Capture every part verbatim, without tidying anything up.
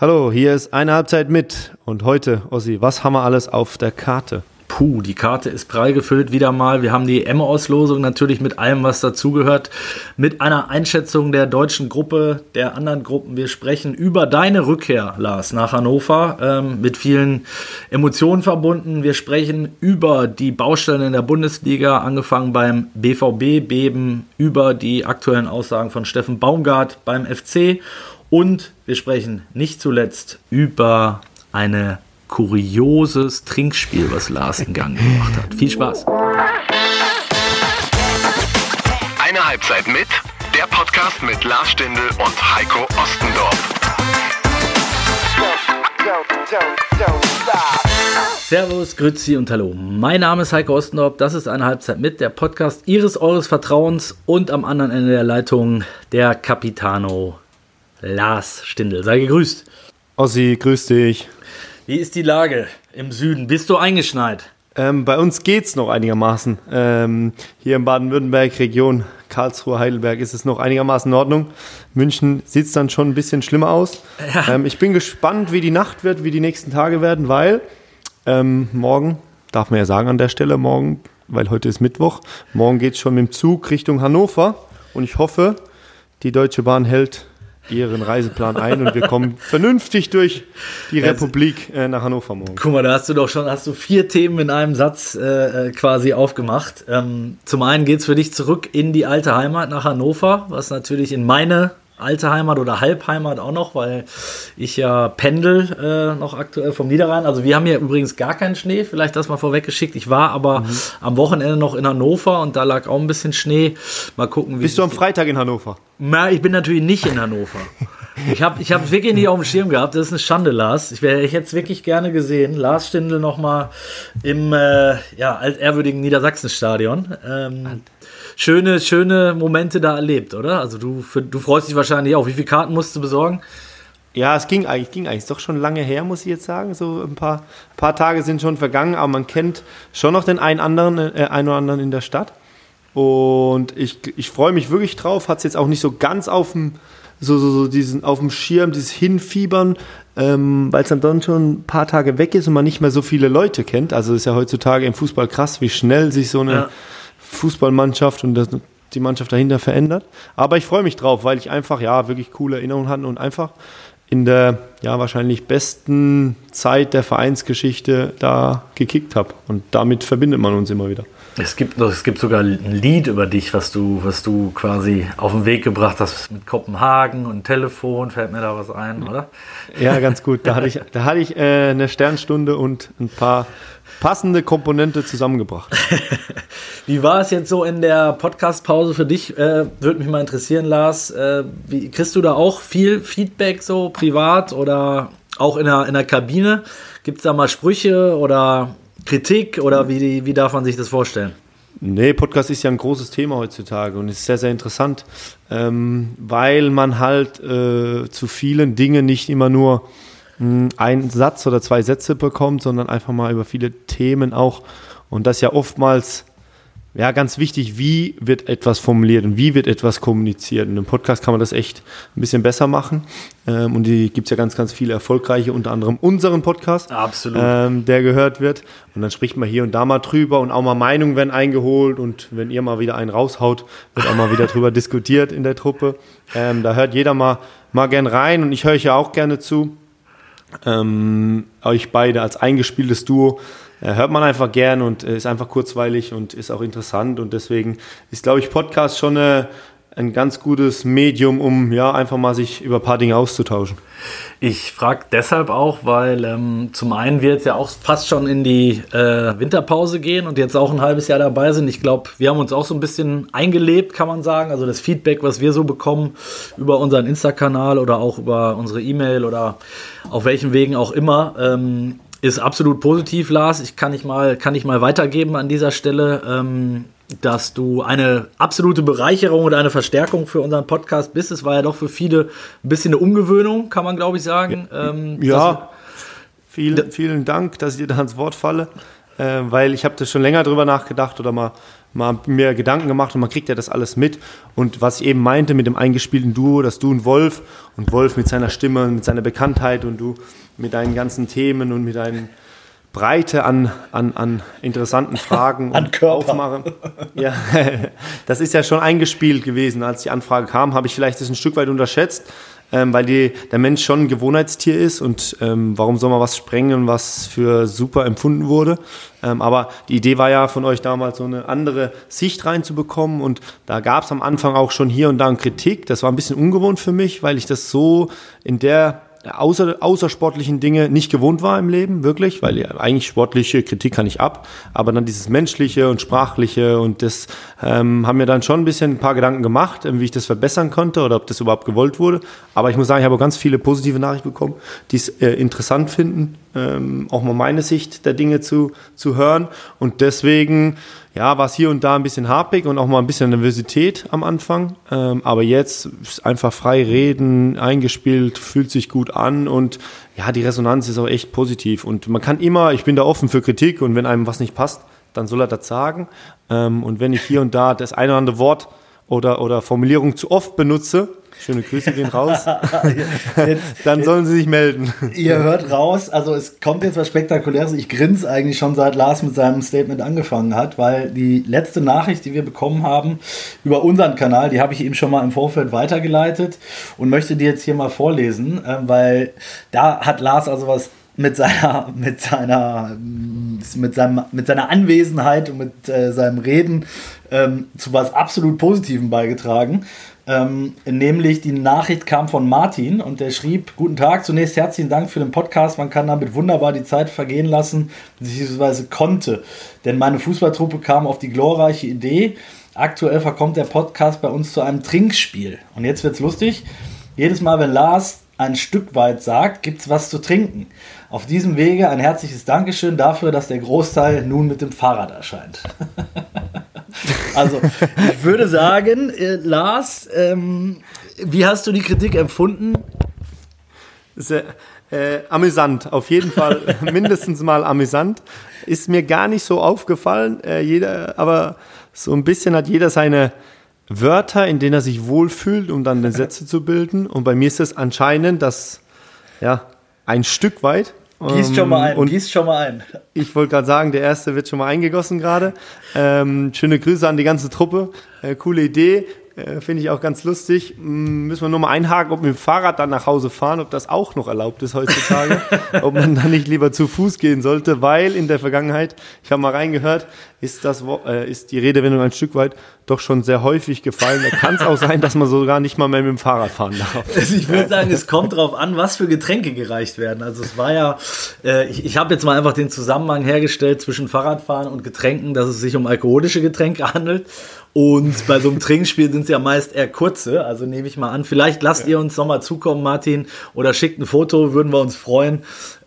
Hallo, hier ist eine Halbzeit mit und heute, Ossi, was haben wir alles auf der Karte? Puh, die Karte ist prall gefüllt wieder mal. Wir haben die E M-Auslosung natürlich mit allem, was dazugehört. Mit einer Einschätzung der deutschen Gruppe, der anderen Gruppen. Wir sprechen über deine Rückkehr, Lars, nach Hannover. Ähm, mit vielen Emotionen verbunden. Wir sprechen über die Baustellen in der Bundesliga, angefangen beim B V B-Beben, über die aktuellen Aussagen von Steffen Baumgart beim F C. Und wir sprechen nicht zuletzt über eine kurioses Trinkspiel, was Lars in Gang gemacht hat. Viel Spaß. Eine Halbzeit mit, der Podcast mit Lars Stindl und Heiko Ostendorf. Servus, Grüezi und Hallo. Mein Name ist Heiko Ostendorf, das ist eine Halbzeit mit, der Podcast Ihres, Eures Vertrauens und am anderen Ende der Leitung der Capitano Lars Stindl. Sei gegrüßt. Ossi, grüß dich. Wie ist die Lage im Süden? Bist du eingeschneit? Ähm, bei uns geht's noch einigermaßen. Ähm, hier in Baden-Württemberg, Region Karlsruhe, Heidelberg, ist es noch einigermaßen in Ordnung. München sieht's dann schon ein bisschen schlimmer aus. Ja. Ähm, ich bin gespannt, wie die Nacht wird, wie die nächsten Tage werden, weil ähm, morgen, darf man ja sagen an der Stelle, morgen, weil heute ist Mittwoch, morgen geht's schon mit dem Zug Richtung Hannover und ich hoffe, die Deutsche Bahn hält ihren Reiseplan ein und wir kommen vernünftig durch die also, Republik äh, nach Hannover morgen. Guck mal, da hast du doch schon hast du vier Themen in einem Satz äh, quasi aufgemacht. Ähm, zum einen geht es für dich zurück in die alte Heimat nach Hannover, was natürlich in meine alte Heimat oder Halbheimat auch noch, weil ich ja pendel äh, noch aktuell vom Niederrhein. Also wir haben hier übrigens gar keinen Schnee, vielleicht das mal vorweggeschickt. Ich war aber mhm. am Wochenende noch in Hannover und da lag auch ein bisschen Schnee. Mal gucken, wie. Bist du am Freitag in Hannover? Na, ich bin natürlich nicht in Hannover. Ich habe ich hab wirklich nicht auf dem Schirm gehabt. Das ist eine Schande, Lars. Ich wäre jetzt wirklich gerne gesehen. Lars Stindl nochmal im äh, ja, altehrwürdigen Niedersachsen-Stadion. Ähm, Schöne, schöne Momente da erlebt, oder? Also du, für, du freust dich wahrscheinlich auch. Wie viele Karten musst du besorgen? Ja, es ging eigentlich, ging eigentlich. Ist doch schon lange her, muss ich jetzt sagen. So ein paar, paar Tage sind schon vergangen, aber man kennt schon noch den einen, anderen, äh, einen oder anderen in der Stadt. Und ich, ich freue mich wirklich drauf. Hat es jetzt auch nicht so ganz auf dem so, so, so diesen, auf dem Schirm, dieses Hinfiebern, ähm, weil es dann schon ein paar Tage weg ist und man nicht mehr so viele Leute kennt. Also ist ja heutzutage im Fußball krass, wie schnell sich so eine... Ja. Fußballmannschaft und das, die Mannschaft dahinter verändert. Aber ich freue mich drauf, weil ich einfach ja wirklich coole Erinnerungen hatte und einfach in der ja wahrscheinlich besten Zeit der Vereinsgeschichte da gekickt habe. Und damit verbindet man uns immer wieder. Es gibt, es gibt sogar ein Lied über dich, was du, was du quasi auf den Weg gebracht hast mit Kopenhagen und Telefon. Fällt mir da was ein, oder? Ja, ganz gut. Da hatte ich, da hatte ich äh, eine Sternstunde und ein paar passende Komponente zusammengebracht. Wie war es jetzt so in der Podcast-Pause für dich? Äh, würde mich mal interessieren, Lars. Äh, wie, kriegst du da auch viel Feedback so privat oder auch in der, in der Kabine? Gibt es da mal Sprüche oder Kritik oder wie, wie darf man sich das vorstellen? Nee, Podcast ist ja ein großes Thema heutzutage und ist sehr, sehr interessant, ähm, weil man halt äh, zu vielen Dingen nicht immer nur einen Satz oder zwei Sätze bekommt, sondern einfach mal über viele Themen auch. Und das ist ja oftmals ja, ganz wichtig, wie wird etwas formuliert und wie wird etwas kommuniziert. Und im Podcast kann man das echt ein bisschen besser machen. Und die gibt es ja ganz, ganz viele erfolgreiche, unter anderem unseren Podcast, Absolut. Der gehört wird. Und dann spricht man hier und da mal drüber und auch mal Meinungen werden eingeholt. Und wenn ihr mal wieder einen raushaut, wird auch mal wieder drüber diskutiert in der Truppe. Da hört jeder mal, mal gern rein und ich höre euch ja auch gerne zu. Ähm, euch beide als eingespieltes Duo äh, hört man einfach gern und äh, ist einfach kurzweilig und ist auch interessant und deswegen ist, glaube ich, Podcast schon äh, ein ganz gutes Medium, um ja einfach mal sich über ein paar Dinge auszutauschen. Ich frage deshalb auch, weil ähm, zum einen wir jetzt ja auch fast schon in die äh, Winterpause gehen und jetzt auch ein halbes Jahr dabei sind. Ich glaube, wir haben uns auch so ein bisschen eingelebt, kann man sagen. Also das Feedback, was wir so bekommen über unseren Insta-Kanal oder auch über unsere E-Mail oder auf welchen Wegen auch immer, ähm, ist absolut positiv, Lars. Ich kann ich mal, kann ich mal weitergeben an dieser Stelle. Ähm, dass du eine absolute Bereicherung und eine Verstärkung für unseren Podcast bist. Es war ja doch für viele ein bisschen eine Umgewöhnung, kann man, glaube ich, sagen. Ja, ähm, ja. Vielen, vielen Dank, dass ich dir da ans Wort falle, äh, weil ich habe das schon länger drüber nachgedacht oder mal mal mehr Gedanken gemacht und man kriegt ja das alles mit. Und was ich eben meinte mit dem eingespielten Duo, dass du und Wolf und Wolf mit seiner Stimme, mit seiner Bekanntheit und du mit deinen ganzen Themen und mit deinen Breite an, an, an interessanten Fragen an und Aufmachen. Ja, das ist ja schon eingespielt gewesen. Als die Anfrage kam, habe ich vielleicht das ein Stück weit unterschätzt, ähm, weil die, der Mensch schon ein Gewohnheitstier ist und ähm, warum soll man was sprengen, was für super empfunden wurde. Ähm, aber die Idee war ja von euch damals, so eine andere Sicht reinzubekommen, und da gab es am Anfang auch schon hier und da eine Kritik. Das war ein bisschen ungewohnt für mich, weil ich das so in der Außer, außersportlichen Dinge nicht gewohnt war im Leben, wirklich, weil ja, eigentlich sportliche Kritik kann ich ab, aber dann dieses menschliche und sprachliche, und das ähm, haben mir dann schon ein bisschen ein paar Gedanken gemacht, wie ich das verbessern konnte oder ob das überhaupt gewollt wurde, aber ich muss sagen, ich habe auch ganz viele positive Nachrichten bekommen, die es äh, interessant finden, ähm, auch mal meine Sicht der Dinge zu, zu hören, und deswegen ja, war es hier und da ein bisschen happig und auch mal ein bisschen Nervosität am Anfang. Ähm, aber jetzt ist einfach frei reden, eingespielt, fühlt sich gut an. Und ja, die Resonanz ist auch echt positiv. Und man kann immer, ich bin da offen für Kritik, und wenn einem was nicht passt, dann soll er das sagen. Ähm, und wenn ich hier und da das eine oder andere Wort oder, oder Formulierung zu oft benutze, schöne Grüße gehen raus, dann sollen sie sich melden. Ihr hört raus, also es kommt jetzt was Spektakuläres. Ich grinse eigentlich schon, seit Lars mit seinem Statement angefangen hat, weil die letzte Nachricht, die wir bekommen haben über unseren Kanal, die habe ich eben schon mal im Vorfeld weitergeleitet und möchte die jetzt hier mal vorlesen, weil da hat Lars also was mit seiner, mit seiner, mit seinem, mit seiner Anwesenheit und mit äh, seinem Reden ähm, zu was absolut Positivem beigetragen. Ähm, nämlich die Nachricht kam von Martin und der schrieb: Guten Tag, zunächst herzlichen Dank für den Podcast, man kann damit wunderbar die Zeit vergehen lassen, beziehungsweise konnte, denn meine Fußballtruppe kam auf die glorreiche Idee, aktuell verkommt der Podcast bei uns zu einem Trinkspiel. Und jetzt wird's lustig, jedes Mal wenn Lars ein Stück weit sagt, gibt's was zu trinken. Auf diesem Wege ein herzliches Dankeschön dafür, dass der Großteil nun mit dem Fahrrad erscheint. Also, ich würde sagen, äh, Lars, ähm, wie hast du die Kritik empfunden? Sehr, äh, amüsant, auf jeden Fall, mindestens mal amüsant. Ist mir gar nicht so aufgefallen, äh, jeder, aber so ein bisschen hat jeder seine Wörter, in denen er sich wohlfühlt, um dann Sätze zu bilden. Und bei mir ist es anscheinend, dass, ja, ein Stück weit. Gieß schon mal ein, und gieß schon mal ein. Ich wollte gerade sagen, der erste wird schon mal eingegossen gerade. Ähm, schöne Grüße an die ganze Truppe. Äh, coole Idee, äh, finde ich auch ganz lustig. M- müssen wir nur mal einhaken, ob wir mit dem Fahrrad dann nach Hause fahren, ob das auch noch erlaubt ist heutzutage. Ob man dann nicht lieber zu Fuß gehen sollte, weil in der Vergangenheit, ich habe mal reingehört, ist, das, äh, ist die Redewendung ein Stück weit doch schon sehr häufig gefallen. Da kann es auch sein, dass man sogar nicht mal mehr mit dem Fahrrad fahren darf. Also ich würde sagen, es kommt drauf an, was für Getränke gereicht werden. Also es war ja, äh, ich, ich habe jetzt mal einfach den Zusammenhang hergestellt zwischen Fahrradfahren und Getränken, dass es sich um alkoholische Getränke handelt. Und bei so einem Trinkspiel sind es ja meist eher kurze. Also nehme ich mal an, vielleicht lasst ja. ihr uns nochmal zukommen, Martin, oder schickt ein Foto, würden wir uns freuen,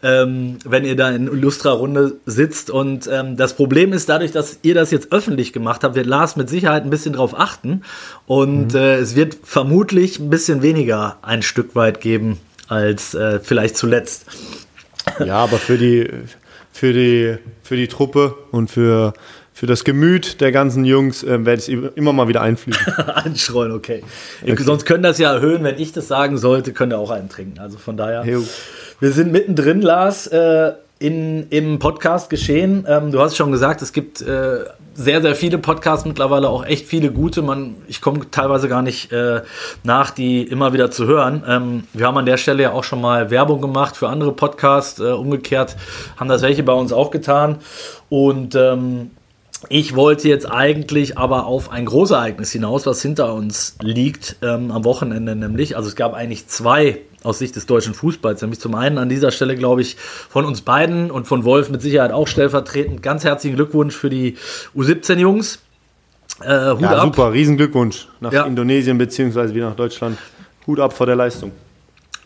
ähm, wenn ihr da in Lustra-Runde sitzt. Und ähm, das Problem ist, dadurch, dass ihr das jetzt öffentlich gemacht habt, wird Lars mit Sicherheit ein bisschen drauf achten. Und mhm. äh, es wird vermutlich ein bisschen weniger ein Stück weit geben als äh, vielleicht zuletzt. Ja, aber für die, für die, für die Truppe und für... Für das Gemüt der ganzen Jungs äh, werde ich es immer mal wieder einfließen. Anschreuen, okay. okay. Sonst können das ja erhöhen, wenn ich das sagen sollte, könnt ihr auch einen trinken. Also von daher, Heyo. Wir sind mittendrin, Lars, äh, in, im Podcast geschehen. Ähm, du hast schon gesagt, es gibt äh, sehr, sehr viele Podcasts mittlerweile, auch echt viele gute. Man, ich komme teilweise gar nicht äh, nach, die immer wieder zu hören. Ähm, wir haben an der Stelle ja auch schon mal Werbung gemacht für andere Podcasts. Äh, umgekehrt haben das welche bei uns auch getan. Und ähm, ich wollte jetzt eigentlich aber auf ein Großereignis hinaus, was hinter uns liegt, ähm, am Wochenende nämlich. Also es gab eigentlich zwei aus Sicht des deutschen Fußballs. Nämlich zum einen an dieser Stelle, glaube ich, von uns beiden und von Wolf mit Sicherheit auch stellvertretend ganz herzlichen Glückwunsch für die U siebzehn Jungs. Äh, Hut ja, ab. Super, riesen Glückwunsch nach ja. Indonesien beziehungsweise wieder nach Deutschland. Hut ab vor der Leistung.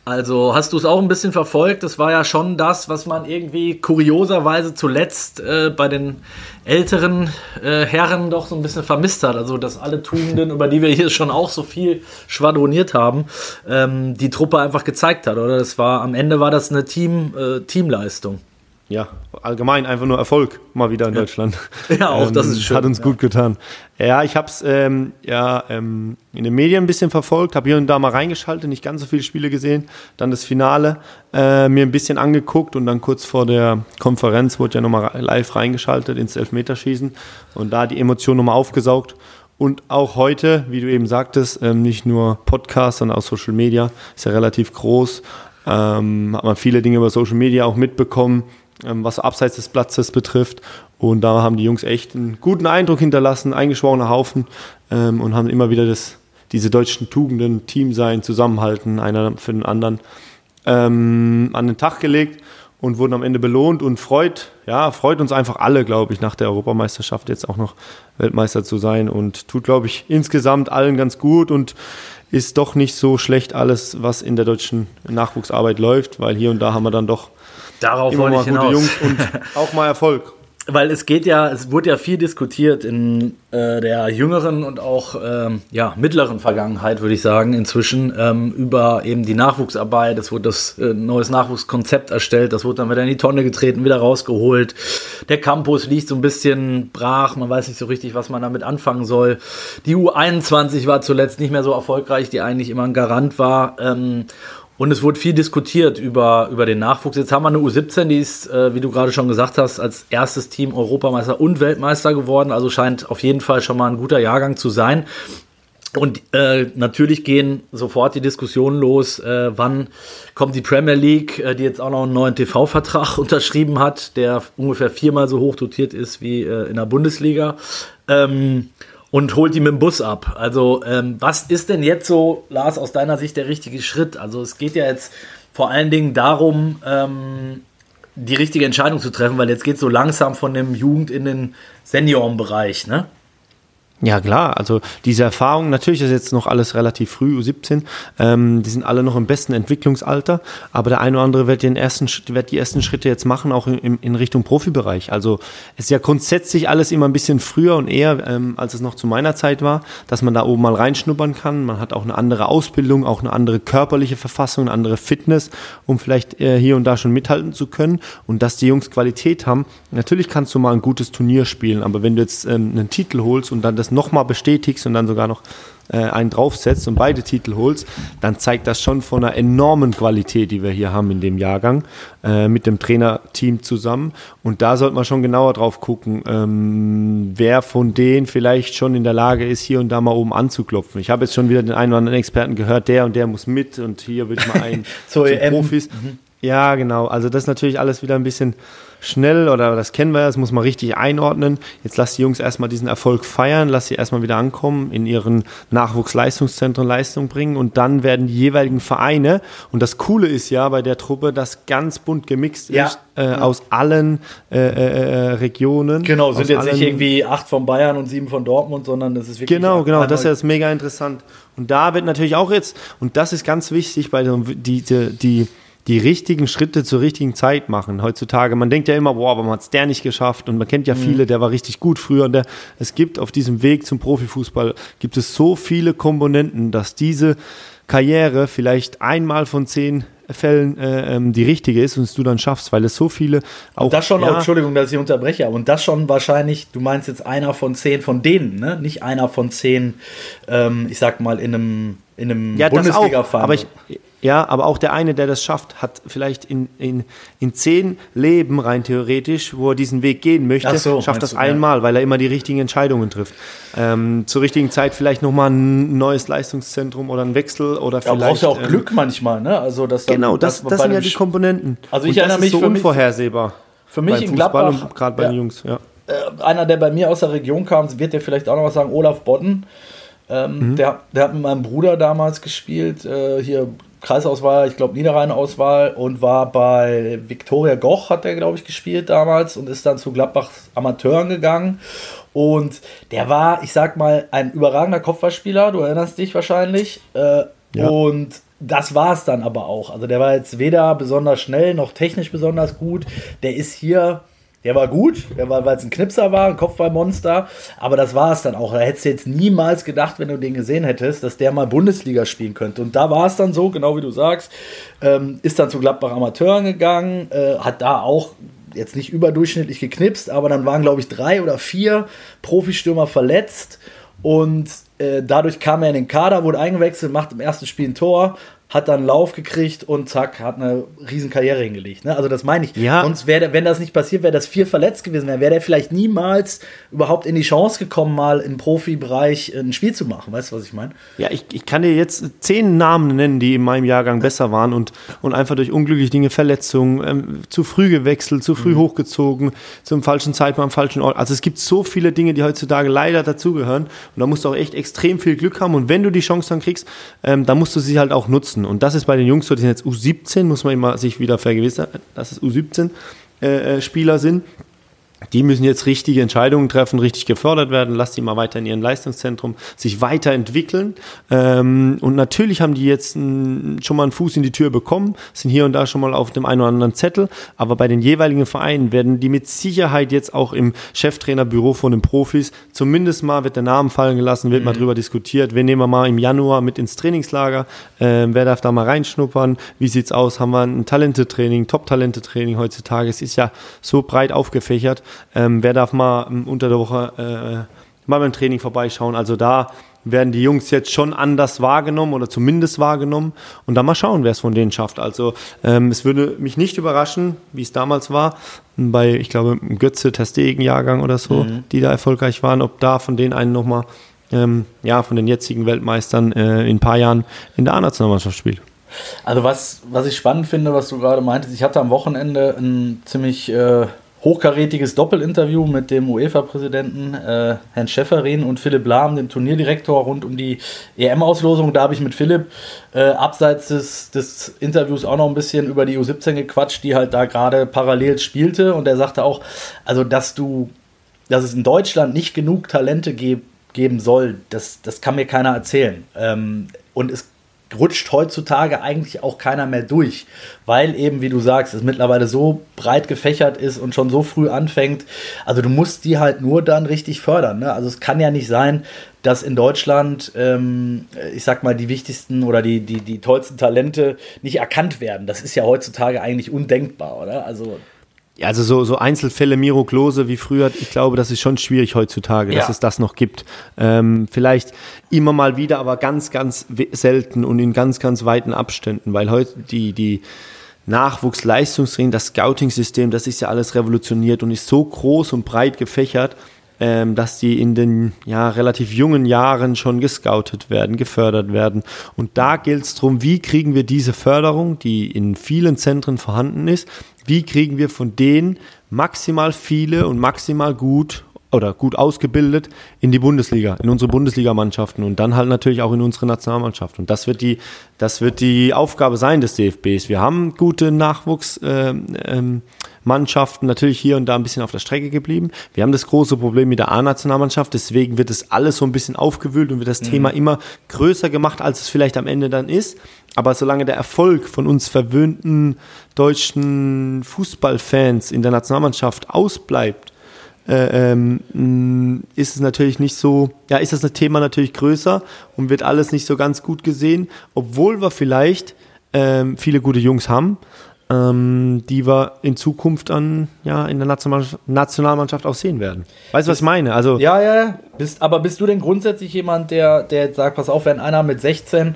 Also hast du es auch ein bisschen verfolgt? Das war ja schon das, was man irgendwie kurioserweise zuletzt äh, bei den älteren äh, Herren doch so ein bisschen vermisst hat. Also dass alle Tugenden, über die wir hier schon auch so viel schwadroniert haben, ähm, die Truppe einfach gezeigt hat, oder? Das war, am Ende war das eine Team, äh, Teamleistung. ja, allgemein einfach nur Erfolg mal wieder in ja. Deutschland. Ja, auch ähm, das ist schön. Hat uns ja. gut getan. Ja, ich habe es ähm, ja, ähm, in den Medien ein bisschen verfolgt, habe hier und da mal reingeschaltet, nicht ganz so viele Spiele gesehen, dann das Finale äh, mir ein bisschen angeguckt und dann kurz vor der Konferenz wurde ja nochmal live reingeschaltet ins Elfmeterschießen und da die Emotion nochmal aufgesaugt. Und auch heute, wie du eben sagtest, ähm, nicht nur Podcasts, sondern auch Social Media, ist ja relativ groß, ähm, hat man viele Dinge über Social Media auch mitbekommen, was abseits des Platzes betrifft. Und da haben die Jungs echt einen guten Eindruck hinterlassen, eingeschworener Haufen ähm, und haben immer wieder das, diese deutschen Tugenden, Team sein, Zusammenhalten, einer für den anderen, ähm, an den Tag gelegt und wurden am Ende belohnt und freut, ja, freut uns einfach alle, glaube ich, nach der Europameisterschaft jetzt auch noch Weltmeister zu sein und tut, glaube ich, insgesamt allen ganz gut und ist doch nicht so schlecht alles, was in der deutschen Nachwuchsarbeit läuft, weil hier und da haben wir dann doch Darauf wollte ich hinaus. Jungs und auch mal Erfolg. Weil es geht ja, es wurde ja viel diskutiert in äh, der jüngeren und auch ähm, ja, mittleren Vergangenheit, würde ich sagen, inzwischen, ähm, über eben die Nachwuchsarbeit. Es wurde das äh, neues Nachwuchskonzept erstellt, das wurde dann wieder in die Tonne getreten, wieder rausgeholt. Der Campus liegt so ein bisschen brach, man weiß nicht so richtig, was man damit anfangen soll. Die U einundzwanzig war zuletzt nicht mehr so erfolgreich, die eigentlich immer ein Garant war. Ähm, Und es wurde viel diskutiert über, über den Nachwuchs. Jetzt haben wir eine U siebzehn, die ist, äh, wie du gerade schon gesagt hast, als erstes Team Europameister und Weltmeister geworden. Also scheint auf jeden Fall schon mal ein guter Jahrgang zu sein. Und äh, natürlich gehen sofort die Diskussionen los, äh, wann kommt die Premier League, äh, die jetzt auch noch einen neuen T V-Vertrag unterschrieben hat, der ungefähr viermal so hoch dotiert ist wie äh, in der Bundesliga. Ähm, Und holt die mit dem Bus ab. Also ähm, was ist denn jetzt so, Lars, aus deiner Sicht der richtige Schritt? Also es geht ja jetzt vor allen Dingen darum, ähm, die richtige Entscheidung zu treffen, weil jetzt geht es so langsam von dem Jugend- in den Seniorenbereich, ne? Ja klar, also diese Erfahrung, natürlich ist jetzt noch alles relativ früh, U siebzehn, ähm, die sind alle noch im besten Entwicklungsalter, aber der eine oder andere wird, den ersten, wird die ersten Schritte jetzt machen, auch in, in Richtung Profibereich. Also es ist ja grundsätzlich alles immer ein bisschen früher und eher, ähm, als es noch zu meiner Zeit war, dass man da oben mal reinschnuppern kann. Man hat auch eine andere Ausbildung, auch eine andere körperliche Verfassung, eine andere Fitness, um vielleicht äh, hier und da schon mithalten zu können und dass die Jungs Qualität haben. Natürlich kannst du mal ein gutes Turnier spielen, aber wenn du jetzt ähm, einen Titel holst und dann das nochmal bestätigst und dann sogar noch äh, einen draufsetzt und beide Titel holst, dann zeigt das schon von einer enormen Qualität, die wir hier haben in dem Jahrgang, äh, mit dem Trainerteam zusammen. Und da sollte man schon genauer drauf gucken, ähm, wer von denen vielleicht schon in der Lage ist, hier und da mal oben anzuklopfen. Ich habe jetzt schon wieder den einen oder anderen Experten gehört, der und der muss mit und hier will ich mal einen zu E M. Profis. Mhm. Ja, genau. Also das ist natürlich alles wieder ein bisschen schnell, oder das kennen wir ja, das muss man richtig einordnen. Jetzt lass die Jungs erstmal diesen Erfolg feiern, lass sie erstmal wieder ankommen, in ihren Nachwuchsleistungszentren Leistung bringen und dann werden die jeweiligen Vereine, und das Coole ist ja bei der Truppe, dass ganz bunt gemixt ja. ist, äh, ja. aus allen äh, äh, Regionen. Genau, sind jetzt nicht irgendwie acht von Bayern und sieben von Dortmund, sondern das ist wirklich... Genau, genau, das ist jetzt mega interessant. Und da wird natürlich auch jetzt, und das ist ganz wichtig, bei der, die, die, die die richtigen Schritte zur richtigen Zeit machen. Heutzutage, man denkt ja immer, boah, aber man hat es der nicht geschafft und man kennt ja viele, der war richtig gut früher. Und der, es gibt auf diesem Weg zum Profifußball, gibt es so viele Komponenten, dass diese Karriere vielleicht einmal von zehn Fällen äh, die richtige ist und es du dann schaffst, weil es so viele auch... Und das schon, ja, auch, Entschuldigung, dass ich unterbreche, und das schon wahrscheinlich, du meinst jetzt einer von zehn von denen, ne? Nicht einer von zehn, ähm, ich sag mal, in einem, in einem ja, Bundesliga-Fall. Aber ich... Ja, aber auch der eine, der das schafft, hat vielleicht in, in, in zehn Leben rein theoretisch, wo er diesen Weg gehen möchte, so, schafft das du, einmal, ja. weil er immer die richtigen Entscheidungen trifft. Ähm, zur richtigen Zeit vielleicht nochmal ein neues Leistungszentrum oder ein Wechsel oder vielleicht... Da brauchst du ja auch ähm, Glück manchmal, ne? Also, dass dann, genau, das, dass das sind ja die Komponenten. Also ich und das ist mich so für unvorhersehbar. Für mich in Gladbach... und gerade bei ja, den Jungs, ja. Einer, der bei mir aus der Region kam, wird dir vielleicht auch noch was sagen, Olaf Bodden. Ähm, mhm. der, der hat mit meinem Bruder damals gespielt, äh, hier... Kreisauswahl, ich glaube Niederrhein-Auswahl, und war bei Viktoria Goch, hat der, glaube ich, gespielt damals und ist dann zu Gladbach Amateuren gegangen. Und der war, ich sag mal, ein überragender Kopfballspieler, du erinnerst dich wahrscheinlich. Äh, ja. Und das war es dann aber auch. Also der war jetzt weder besonders schnell noch technisch besonders gut. Der ist hier... Der war gut, der war, weil es ein Knipser war, ein Kopfballmonster, aber das war es dann auch. Da hättest du jetzt niemals gedacht, wenn du den gesehen hättest, dass der mal Bundesliga spielen könnte. Und da war es dann so, genau wie du sagst, ähm, ist dann zu Gladbach Amateuren gegangen, äh, hat da auch jetzt nicht überdurchschnittlich geknipst, aber dann waren, glaube ich, drei oder vier Profistürmer verletzt und äh, dadurch kam er in den Kader, wurde eingewechselt, macht im ersten Spiel ein Tor, hat dann einen Lauf gekriegt und zack, hat eine riesen Karriere hingelegt. Ne? Also das meine ich. Ja. Sonst wäre, wenn das nicht passiert wäre, dass vier verletzt gewesen wären, wäre der vielleicht niemals überhaupt in die Chance gekommen, mal im Profibereich ein Spiel zu machen. Weißt du, was ich meine? Ja, ich, ich kann dir jetzt zehn Namen nennen, die in meinem Jahrgang besser waren und, und einfach durch unglückliche Dinge, Verletzungen, ähm, zu früh gewechselt, zu früh mhm. hochgezogen, zum falschen Zeitpunkt, am falschen Ort. Also es gibt so viele Dinge, die heutzutage leider dazugehören und da musst du auch echt extrem viel Glück haben und wenn du die Chance dann kriegst, ähm, dann musst du sie halt auch nutzen. Und das ist bei den Jungs, die sind jetzt U siebzehn, muss man immer sich wieder vergewissern, dass es U siebzehn-Spieler äh, sind. Die müssen jetzt richtige Entscheidungen treffen, richtig gefördert werden, lass die mal weiter in ihrem Leistungszentrum sich weiterentwickeln. Ähm, und natürlich haben die jetzt n, schon mal einen Fuß in die Tür bekommen, sind hier und da schon mal auf dem einen oder anderen Zettel, aber bei den jeweiligen Vereinen werden die mit Sicherheit jetzt auch im Cheftrainerbüro von den Profis, zumindest mal wird der Name fallen gelassen, wird mhm. mal drüber diskutiert, wen nehmen wir mal im Januar mit ins Trainingslager, ähm, wer darf da mal reinschnuppern, wie sieht's aus, haben wir ein Talente-Training, Top-Talente-Training heutzutage, es ist ja so breit aufgefächert. Ähm, wer darf mal ähm, unter der Woche äh, mal beim Training vorbeischauen? Also da werden die Jungs jetzt schon anders wahrgenommen oder zumindest wahrgenommen und dann mal schauen, wer es von denen schafft. Also ähm, es würde mich nicht überraschen, wie es damals war, bei, ich glaube, Götze, Ter Stegen-Jahrgang oder so, mhm. die da erfolgreich waren, ob da von denen einen nochmal, ähm, ja, von den jetzigen Weltmeistern äh, in ein paar Jahren in der A-Nationalmannschaft spielt. Also was, was ich spannend finde, was du gerade meintest, ich hatte am Wochenende ein ziemlich... Äh hochkarätiges Doppelinterview mit dem UEFA-Präsidenten äh, Herrn Schäferin und Philipp Lahm, dem Turnierdirektor, rund um die E M-Auslosung. Da habe ich mit Philipp äh, abseits des, des Interviews auch noch ein bisschen über die U siebzehn gequatscht, die halt da gerade parallel spielte. Und er sagte auch, also dass du, dass es in Deutschland nicht genug Talente ge- geben soll, das, das kann mir keiner erzählen. Ähm, und es rutscht heutzutage eigentlich auch keiner mehr durch, weil eben, wie du sagst, es mittlerweile so breit gefächert ist und schon so früh anfängt. Also du musst die halt nur dann richtig fördern, ne? Also es kann ja nicht sein, dass in Deutschland, ähm, ich sag mal, die wichtigsten oder die, die, die tollsten Talente nicht erkannt werden. Das ist ja heutzutage eigentlich undenkbar, oder? Also... Ja, also so, so Einzelfälle, Miro Klose wie früher, ich glaube, das ist schon schwierig heutzutage, dass ja. es das noch gibt. Ähm, vielleicht immer mal wieder, aber ganz, ganz selten und in ganz, ganz weiten Abständen, weil heute die, die Nachwuchsleistungsring, das Scouting-System, das ist ja alles revolutioniert und ist so groß und breit gefächert, ähm, dass die in den ja, relativ jungen Jahren schon gescoutet werden, gefördert werden. Und da gilt es darum, wie kriegen wir diese Förderung, die in vielen Zentren vorhanden ist, wie kriegen wir von denen maximal viele und maximal gut oder gut ausgebildet in die Bundesliga, in unsere Bundesligamannschaften und dann halt natürlich auch in unsere Nationalmannschaft. Und das wird die, das wird die Aufgabe sein des D F Bs. Wir haben gute Nachwuchsmannschaften, natürlich hier und da ein bisschen auf der Strecke geblieben. Wir haben das große Problem mit der A-Nationalmannschaft, deswegen wird das alles so ein bisschen aufgewühlt und wird das mhm. Thema immer größer gemacht, als es vielleicht am Ende dann ist. Aber solange der Erfolg von uns verwöhnten deutschen Fußballfans in der Nationalmannschaft ausbleibt, Äh, ähm, ist es natürlich nicht so, ja, ist das Thema natürlich größer und wird alles nicht so ganz gut gesehen, obwohl wir vielleicht ähm, viele gute Jungs haben, ähm, die wir in Zukunft an, ja, in der Nationalmannschaft, Nationalmannschaft auch sehen werden. Weißt du, was ich meine? Also, ja, ja, ja. Bist, aber bist du denn grundsätzlich jemand, der, der sagt, pass auf, wenn einer mit sechzehn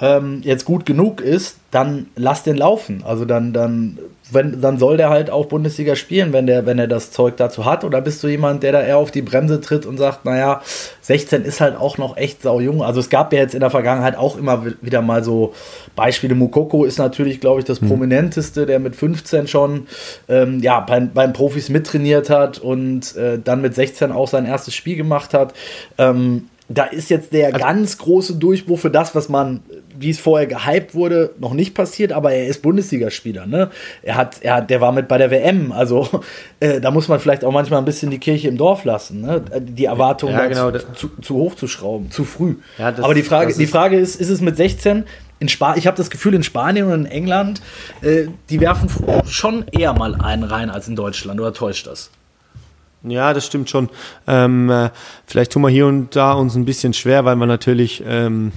ähm, jetzt gut genug ist, dann lass den laufen. Also dann, dann Wenn, dann soll der halt auch Bundesliga spielen, wenn der, wenn er das Zeug dazu hat. Oder bist du jemand, der da eher auf die Bremse tritt und sagt, naja, sechzehn ist halt auch noch echt saujung. Also es gab ja jetzt in der Vergangenheit auch immer wieder mal so Beispiele. Moukoko ist natürlich, glaube ich, das mhm. prominenteste, der mit fünfzehn schon ähm, ja, beim, beim Profis mittrainiert hat und äh, dann mit sechzehn auch sein erstes Spiel gemacht hat. Ähm, da ist jetzt der also, ganz große Durchbruch für das, was man, wie es vorher gehypt wurde, noch nicht passiert, aber er ist Bundesligaspieler, ne? Er hat, er hat, der war mit bei der W M, also äh, da muss man vielleicht auch manchmal ein bisschen die Kirche im Dorf lassen, ne? Die Erwartungen ja, genau, zu, zu, zu hoch zu schrauben, zu früh. Ja, das, aber die Frage, ist, die Frage ist, ist es mit sechzehn? In Spa- ich habe das Gefühl, in Spanien und in England, äh, die werfen schon eher mal einen rein als in Deutschland, oder täuscht das? Ja, das stimmt schon. Ähm, vielleicht tun wir hier und da uns ein bisschen schwer, weil wir natürlich ähm,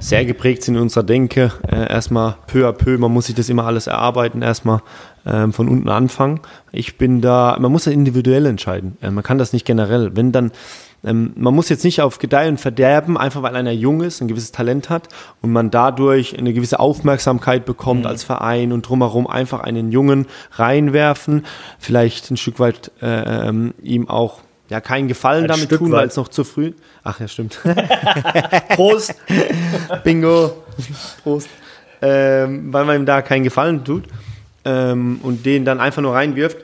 sehr geprägt sind in unserer Denke. Äh, erstmal peu à peu, man muss sich das immer alles erarbeiten, erstmal ähm, von unten anfangen. Ich bin da, man muss das individuell entscheiden, äh, man kann das nicht generell. Wenn dann, ähm, man muss jetzt nicht auf Gedeih und Verderben, einfach weil einer jung ist, ein gewisses Talent hat und man dadurch eine gewisse Aufmerksamkeit bekommt, mhm, als Verein und drumherum einfach einen Jungen reinwerfen, vielleicht ein Stück weit äh, ähm, ihm auch ja keinen Gefallen ein damit Stück tun, weil es noch zu früh... Ach ja, stimmt. Prost! Bingo! Prost! Ähm, weil man ihm da keinen Gefallen tut ähm, und den dann einfach nur reinwirft,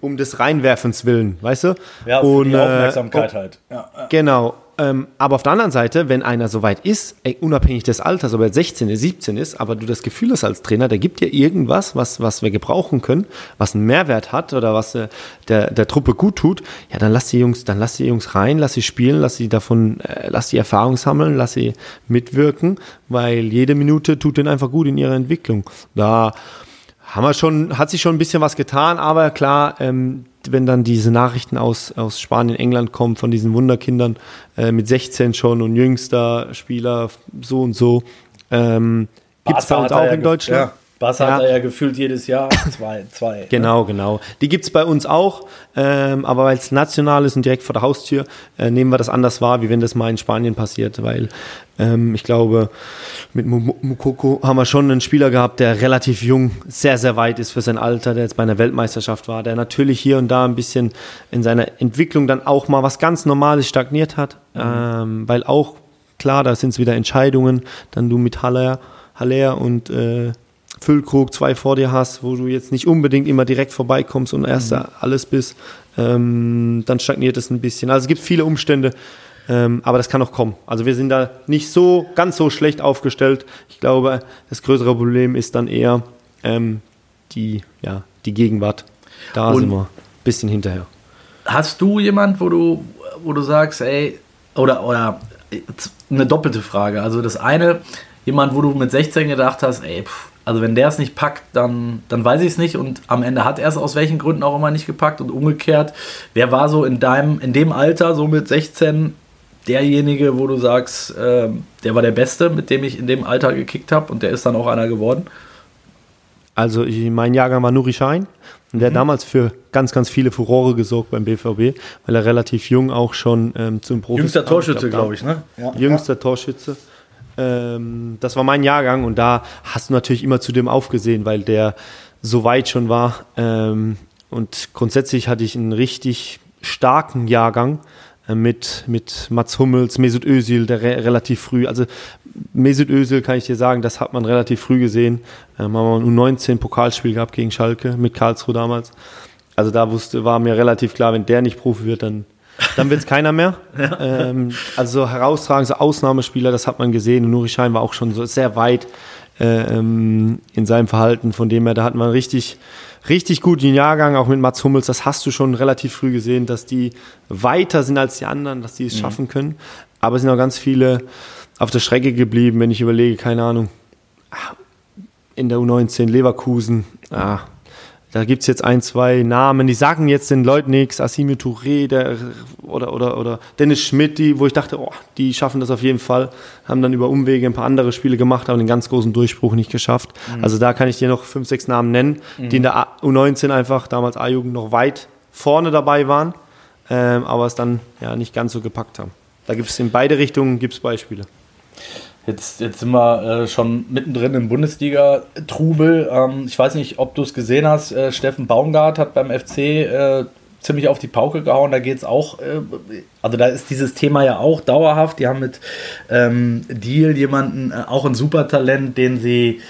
um des Reinwerfens willen, weißt du? Ja, und, die Aufmerksamkeit äh, oh, halt. Ja, ja. Genau. Ähm, aber auf der anderen Seite, wenn einer soweit ist, ey, unabhängig des Alters, ob er sechzehn, siebzehn ist, aber du das Gefühl hast als Trainer, der gibt dir irgendwas, was, was wir gebrauchen können, was einen Mehrwert hat oder was äh, der, der Truppe gut tut, ja, dann lass die Jungs, dann lass die Jungs rein, lass sie spielen, lass sie davon, äh, lass die Erfahrung sammeln, lass sie mitwirken, weil jede Minute tut denen einfach gut in ihrer Entwicklung. Da haben wir schon, hat sich schon ein bisschen was getan, aber klar, ähm, wenn dann diese Nachrichten aus, aus Spanien, England kommen, von diesen Wunderkindern äh, mit sechzehn schon und jüngster Spieler, so und so. Ähm, gibt es bei uns auch ja in Deutschland? Ja. Barca ja. hat er ja gefühlt jedes Jahr zwei. zwei genau, ne? genau. Die gibt es bei uns auch, ähm, aber weil es national ist und direkt vor der Haustür, äh, nehmen wir das anders wahr, wie wenn das mal in Spanien passiert, weil ähm, ich glaube, mit Moukoko haben wir schon einen Spieler gehabt, der relativ jung, sehr, sehr weit ist für sein Alter, der jetzt bei einer Weltmeisterschaft war, der natürlich hier und da ein bisschen in seiner Entwicklung dann auch mal was ganz Normales stagniert hat, mhm. ähm, weil auch, klar, da sind es wieder Entscheidungen, dann du mit Haller, Haller und äh, Füllkrug zwei vor dir hast, wo du jetzt nicht unbedingt immer direkt vorbeikommst und erst mhm. alles bist, ähm, dann stagniert es ein bisschen. Also es gibt viele Umstände, ähm, aber das kann auch kommen. Also wir sind da nicht so ganz so schlecht aufgestellt. Ich glaube, das größere Problem ist dann eher ähm, die, ja, die Gegenwart. Da und sind wir ein bisschen hinterher. Hast du jemand, wo du, wo du sagst, ey, oder, oder eine doppelte Frage. Also das eine, jemand, wo du mit sechzehn gedacht hast, ey, pff, also wenn der es nicht packt, dann, dann weiß ich es nicht und am Ende hat er es aus welchen Gründen auch immer nicht gepackt und umgekehrt, wer war so in deinem, in dem Alter, so mit sechzehn, derjenige, wo du sagst, äh, der war der Beste, mit dem ich in dem Alter gekickt habe und der ist dann auch einer geworden? Also ich, mein Jahrgang war Nuri Schein und der mhm. hat damals für ganz, ganz viele Furore gesorgt beim B V B, weil er relativ jung auch schon ähm, zum Profi... Jüngster Torschütze, glaube ich, ne? Ja. Jüngster Torschütze. Das war mein Jahrgang und da hast du natürlich immer zu dem aufgesehen, weil der so weit schon war. Und grundsätzlich hatte ich einen richtig starken Jahrgang mit, mit Mats Hummels, Mesut Özil, der re- relativ früh, also Mesut Özil kann ich dir sagen, das hat man relativ früh gesehen. Da haben wir ein U neunzehn Pokalspiel gehabt gegen Schalke mit Karlsruhe damals. Also da wusste, war mir relativ klar, wenn der nicht Profi wird, dann... Dann wird es keiner mehr. Ja. Ähm, also herausragend, so Ausnahmespieler, das hat man gesehen. Und Nuri Schein war auch schon so sehr weit ähm, in seinem Verhalten. Von dem her, da hat man richtig, richtig guten Jahrgang, auch mit Mats Hummels. Das hast du schon relativ früh gesehen, dass die weiter sind als die anderen, dass die es mhm. schaffen können. Aber es sind auch ganz viele auf der Strecke geblieben, wenn ich überlege, keine Ahnung. In der U neunzehn, Leverkusen, ah. Da gibt es jetzt ein, zwei Namen, die sagen jetzt den Leuten nichts, Assimi Touré der, oder, oder, oder Dennis Schmidt, die, wo ich dachte, oh, die schaffen das auf jeden Fall, haben dann über Umwege ein paar andere Spiele gemacht, haben den ganz großen Durchbruch nicht geschafft. Mhm. Also da kann ich dir noch fünf, sechs Namen nennen, mhm. die in der U neunzehn einfach damals A-Jugend noch weit vorne dabei waren, ähm, aber es dann ja nicht ganz so gepackt haben. Da gibt es in beide Richtungen gibt's Beispiele. Jetzt, jetzt sind wir äh, schon mittendrin im Bundesliga-Trubel. Ähm, ich weiß nicht, ob du es gesehen hast. Äh, Steffen Baumgart hat beim F C äh, ziemlich auf die Pauke gehauen. Da geht es auch, äh, also da ist dieses Thema ja auch dauerhaft. Die haben mit ähm, Deal jemanden, äh, auch ein Supertalent, den sie,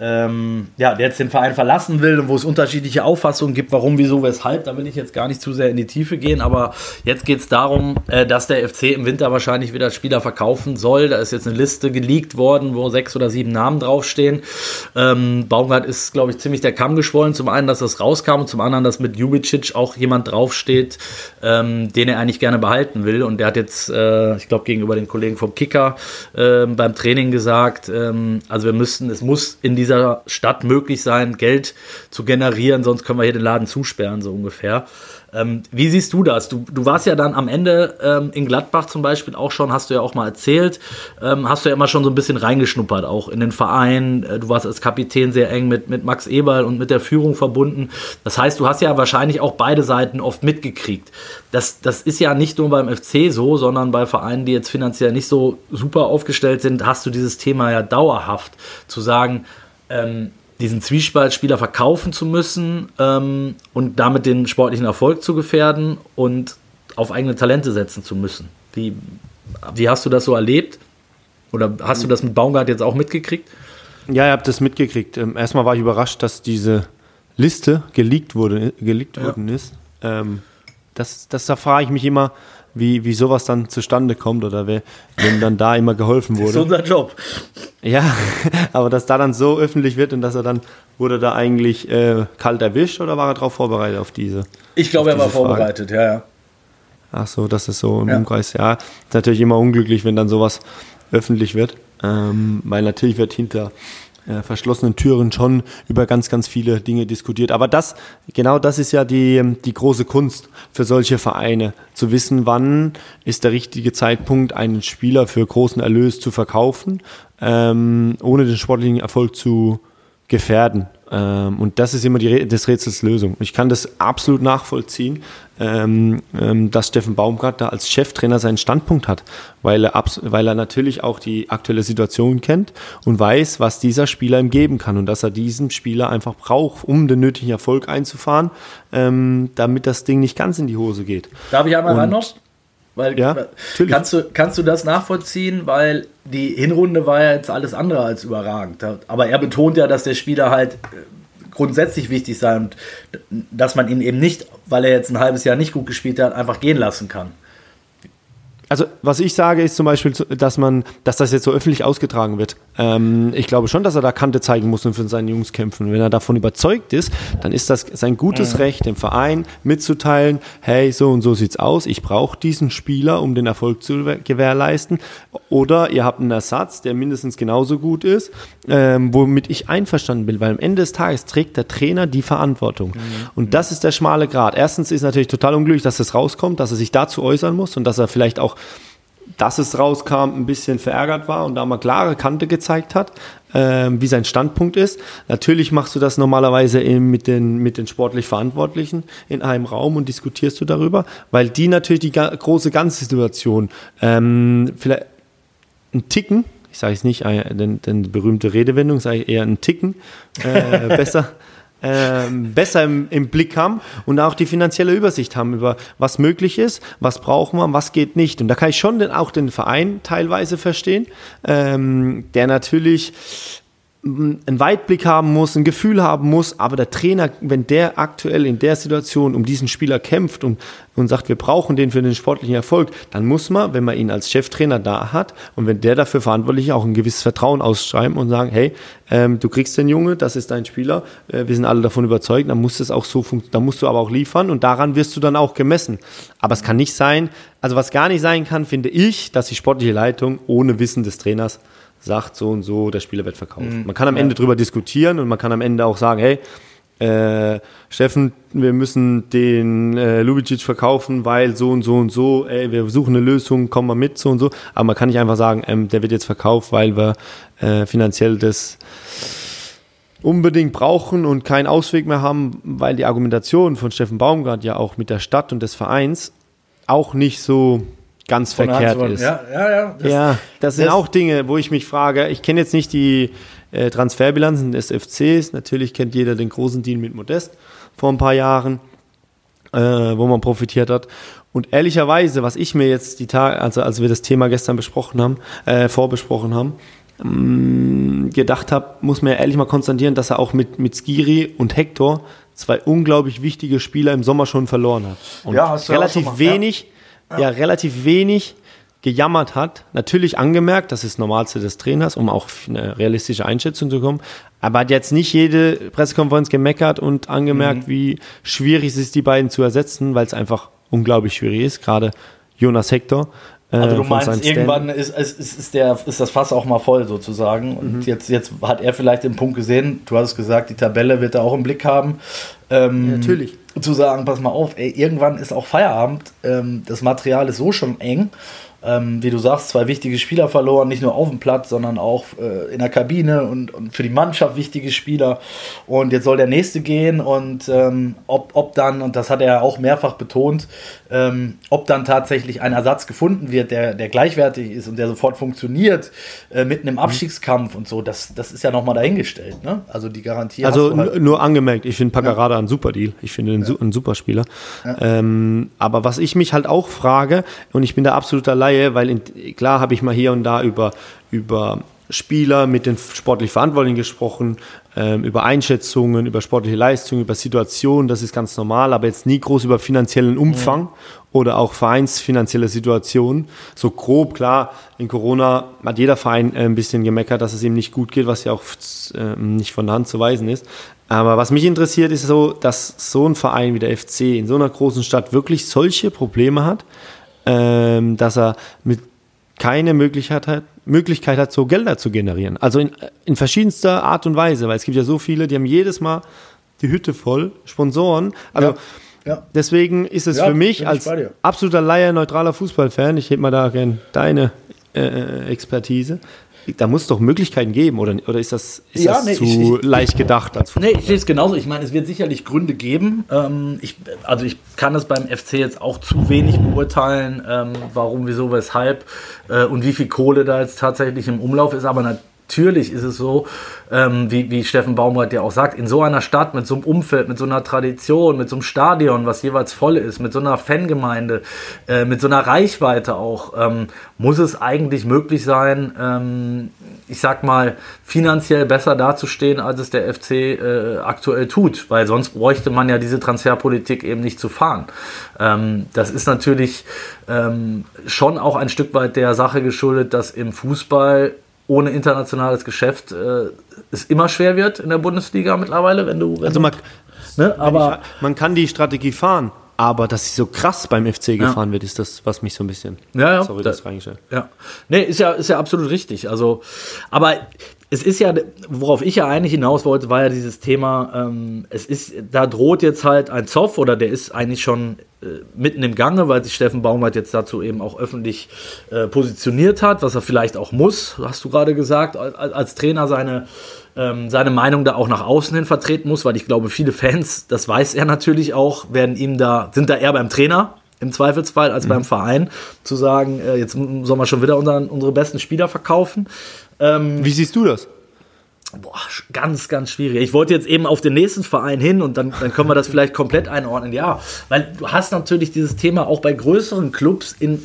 ähm, ja, der jetzt den Verein verlassen will und wo es unterschiedliche Auffassungen gibt, warum, wieso, weshalb. Da will ich jetzt gar nicht zu sehr in die Tiefe gehen, aber jetzt geht es darum, äh, dass der F C im Winter wahrscheinlich wieder Spieler verkaufen soll. Da ist jetzt eine Liste geleakt worden, wo sechs oder sieben Namen draufstehen. Ähm, Baumgart ist, glaube ich, ziemlich der Kamm geschwollen. Zum einen, dass das rauskam und zum anderen, dass mit Ljubičić auch jemand draufsteht, ähm, den er eigentlich gerne behalten will. Und der hat jetzt, äh, ich glaube, gegenüber den Kollegen vom Kicker äh, beim Training gesagt, äh, also wir müssten, es muss in dieser Stadt möglich sein, Geld zu generieren, sonst können wir hier den Laden zusperren, so ungefähr. Ähm, wie siehst du das? Du, du warst ja dann am Ende ähm, in Gladbach zum Beispiel auch schon, hast du ja auch mal erzählt, ähm, hast du ja immer schon so ein bisschen reingeschnuppert, auch in den Verein. Du warst als Kapitän sehr eng mit, mit Max Eberl und mit der Führung verbunden. Das heißt, du hast ja wahrscheinlich auch beide Seiten oft mitgekriegt. Das, das ist ja nicht nur beim F C so, sondern bei Vereinen, die jetzt finanziell nicht so super aufgestellt sind, hast du dieses Thema ja dauerhaft, zu sagen, ähm, diesen Zwiespaltspieler verkaufen zu müssen ähm, und damit den sportlichen Erfolg zu gefährden und auf eigene Talente setzen zu müssen. Wie, wie hast du das so erlebt? Oder hast du das mit Baumgart jetzt auch mitgekriegt? Ja, ich habe das mitgekriegt. Ähm, erstmal war ich überrascht, dass diese Liste geleakt wurde, geleakt ja. worden ist. Ähm, das, das da frage ich mich immer, wie, wie sowas dann zustande kommt oder wer, wem dann da immer geholfen wurde. Das ist unser Job. Ja, aber dass da dann so öffentlich wird und dass er dann, wurde da eigentlich äh, kalt erwischt oder war er darauf vorbereitet auf diese? Ich glaube, er war vorbereitet, ja, ja. Ach so, das ist so im ja. Umkreis, ja. Ist natürlich immer unglücklich, wenn dann sowas öffentlich wird, ähm, weil natürlich wird hinter äh, verschlossenen Türen schon über ganz, ganz viele Dinge diskutiert. Aber das, genau das ist ja die, die große Kunst für solche Vereine, zu wissen, wann ist der richtige Zeitpunkt, einen Spieler für großen Erlös zu verkaufen, ähm, ohne den sportlichen Erfolg zu gefährden. Ähm, und das ist immer die Re- des Rätsels Lösung. Ich kann das absolut nachvollziehen, ähm, ähm, dass Steffen Baumgart da als Cheftrainer seinen Standpunkt hat, weil er, abs- weil er natürlich auch die aktuelle Situation kennt und weiß, was dieser Spieler ihm geben kann und dass er diesen Spieler einfach braucht, um den nötigen Erfolg einzufahren, ähm, damit das Ding nicht ganz in die Hose geht. Darf ich einmal ran noch? Weil, ja, kannst du, kannst du das nachvollziehen, weil die Hinrunde war ja jetzt alles andere als überragend. Aber er betont ja, dass der Spieler halt grundsätzlich wichtig sei und dass man ihn eben nicht, weil er jetzt ein halbes Jahr nicht gut gespielt hat, einfach gehen lassen kann. Also was ich sage ist zum Beispiel, dass man, dass das jetzt so öffentlich ausgetragen wird. Ähm, ich glaube schon, dass er da Kante zeigen muss und für seine Jungs kämpfen. Wenn er davon überzeugt ist, dann ist das sein gutes Recht, dem Verein mitzuteilen, hey, so und so sieht's aus, ich brauche diesen Spieler, um den Erfolg zu gewährleisten. Oder ihr habt einen Ersatz, der mindestens genauso gut ist, ähm, womit ich einverstanden bin, weil am Ende des Tages trägt der Trainer die Verantwortung. Mhm. Und das ist der schmale Grat. Erstens ist natürlich total unglücklich, dass das rauskommt, dass er sich dazu äußern muss und dass er vielleicht auch, dass es rauskam, ein bisschen verärgert war und da mal klare Kante gezeigt hat, äh, wie sein Standpunkt ist. Natürlich machst du das normalerweise eben mit den, mit den sportlich Verantwortlichen in einem Raum und diskutierst du darüber, weil die natürlich die ga- große ganze Situation ähm, vielleicht einen Ticken, ich sage es nicht, äh, denn, denn berühmte Redewendung, sage ich eher einen Ticken, äh, besser Ähm, besser im, im Blick haben und auch die finanzielle Übersicht haben über was möglich ist, was brauchen wir, was geht nicht. Und da kann ich schon den, auch den Verein teilweise verstehen, ähm, der natürlich einen Weitblick haben muss, ein Gefühl haben muss, aber der Trainer, wenn der aktuell in der Situation um diesen Spieler kämpft und, und sagt, wir brauchen den für den sportlichen Erfolg, dann muss man, wenn man ihn als Cheftrainer da hat und wenn der dafür verantwortlich ist, auch ein gewisses Vertrauen ausschreiben und sagen, hey, ähm, du kriegst den Junge, das ist dein Spieler, äh, wir sind alle davon überzeugt, dann muss das auch so fun- dann musst du aber auch liefern und daran wirst du dann auch gemessen. Aber es kann nicht sein, also was gar nicht sein kann, finde ich, dass die sportliche Leitung ohne Wissen des Trainers sagt so und so, der Spieler wird verkauft. Man kann am Ende drüber diskutieren und man kann am Ende auch sagen, hey, äh, Steffen, wir müssen den äh, Ljubičić verkaufen, weil so und so und so, ey, wir suchen eine Lösung, komm mal mit, so und so. Aber man kann nicht einfach sagen, ähm, der wird jetzt verkauft, weil wir äh, finanziell das unbedingt brauchen und keinen Ausweg mehr haben, weil die Argumentation von Steffen Baumgart ja auch mit der Stadt und des Vereins auch nicht so ganz verkehrt ist. Ja, ja, ja. Das, ja, das sind das auch Dinge, wo ich mich frage, ich kenne jetzt nicht die äh, Transferbilanzen des F Cs, natürlich kennt jeder den großen Deal mit Modest vor ein paar Jahren, äh, wo man profitiert hat. Und ehrlicherweise, was ich mir jetzt die Tage, also als wir das Thema gestern besprochen haben, äh, vorbesprochen haben, mh, gedacht habe, muss man ja ehrlich mal konstatieren, dass er auch mit, mit Skiri und Hector zwei unglaublich wichtige Spieler im Sommer schon verloren hat. Und ja, hast du relativ auch schon mal, wenig ja. ja relativ wenig gejammert hat, natürlich angemerkt, das ist das Normalste des Trainers, um auch auf eine realistische Einschätzung zu kommen, aber hat jetzt nicht jede Pressekonferenz gemeckert und angemerkt, mhm. wie schwierig es ist, die beiden zu ersetzen, weil es einfach unglaublich schwierig ist, gerade Jonas Hector, Also du meinst, irgendwann ist, ist, ist, der, ist das Fass auch mal voll sozusagen. Und mhm. jetzt, jetzt hat er vielleicht den Punkt gesehen, du hast gesagt, die Tabelle wird er auch im Blick haben. Ähm, ja, natürlich. Zu sagen, pass mal auf, ey, irgendwann ist auch Feierabend. Ähm, das Material ist so schon eng. Ähm, wie du sagst, zwei wichtige Spieler verloren, nicht nur auf dem Platz, sondern auch äh, in der Kabine und, und für die Mannschaft wichtige Spieler. Und jetzt soll der Nächste gehen und ähm, ob, ob dann, und das hat er auch mehrfach betont, ähm, ob dann tatsächlich ein Ersatz gefunden wird, der, der gleichwertig ist und der sofort funktioniert, äh, mitten im Abstiegskampf und so, das, das ist ja nochmal dahingestellt, ne? Also die Garantie Also hast du halt. Nur angemerkt, ich finde Pacarada ja. ein super Deal, ich finde ihn ja. ein super Spieler. Ja. Ähm, aber was ich mich halt auch frage, und ich bin da absoluter Laie, weil in, klar habe ich mal hier und da über, über Spieler mit den sportlich Verantwortlichen gesprochen, ähm, über Einschätzungen, über sportliche Leistungen, über Situationen, das ist ganz normal, aber jetzt nie groß über finanziellen Umfang mhm. oder auch vereinsfinanzielle Situationen. So grob, klar, in Corona hat jeder Verein ein bisschen gemeckert, dass es ihm nicht gut geht, was ja auch äh, nicht von der Hand zu weisen ist. Aber was mich interessiert, ist so, dass so ein Verein wie der F C in so einer großen Stadt wirklich solche Probleme hat, Ähm, dass er mit keine Möglichkeit hat, Möglichkeit hat, so Gelder zu generieren. Also in, in verschiedenster Art und Weise, weil es gibt ja so viele, die haben jedes Mal die Hütte voll, Sponsoren. Also ja, ja. deswegen ist es ja, für mich als absoluter Laie, neutraler Fußballfan, ich hätte mal da gerne deine äh, Expertise, da muss es doch Möglichkeiten geben, oder, oder ist das, ist ja, das nee, zu ich, ich, leicht gedacht? Als nee, ich sehe es genauso. Ich meine, es wird sicherlich Gründe geben. Ähm, ich, also ich kann das beim F C jetzt auch zu wenig beurteilen, ähm, warum, wieso, weshalb äh, und wie viel Kohle da jetzt tatsächlich im Umlauf ist. Aber natürlich ist es so, ähm, wie, wie Steffen Baumgart ja auch sagt, in so einer Stadt, mit so einem Umfeld, mit so einer Tradition, mit so einem Stadion, was jeweils voll ist, mit so einer Fangemeinde, äh, mit so einer Reichweite auch, ähm, muss es eigentlich möglich sein, ähm, ich sag mal, finanziell besser dazustehen, als es der F C äh, aktuell tut, weil sonst bräuchte man ja diese Transferpolitik eben nicht zu fahren. Ähm, das ist natürlich ähm, schon auch ein Stück weit der Sache geschuldet, dass im Fußball ohne internationales Geschäft äh, es immer schwer wird in der Bundesliga mittlerweile, wenn du... Wenn also man, ne, aber ich, man kann die Strategie fahren, aber dass sie so krass beim F C gefahren ja. wird, ist das, was mich so ein bisschen... Ja, ja. Sorry, das da, reingestellt. Ja. Nee, ist ja, ist ja absolut richtig. Also, aber... Es ist ja, worauf ich ja eigentlich hinaus wollte, war ja dieses Thema, ähm, es ist, da droht jetzt halt ein Zoff, oder der ist eigentlich schon äh, mitten im Gange, weil sich Steffen Baumgart jetzt dazu eben auch öffentlich äh, positioniert hat, was er vielleicht auch muss, hast du gerade gesagt, als, als Trainer seine, ähm, seine Meinung da auch nach außen hin vertreten muss, weil ich glaube, viele Fans, das weiß er natürlich auch, werden ihm da, sind da eher beim Trainer im Zweifelsfall als mhm. beim Verein, zu sagen, äh, jetzt sollen wir schon wieder unseren, unsere besten Spieler verkaufen. Ähm, Wie siehst du das? Boah, ganz, ganz schwierig. Ich wollte jetzt eben auf den nächsten Verein hin und dann, dann können wir das vielleicht komplett einordnen. Ja, weil du hast natürlich dieses Thema auch bei größeren Clubs in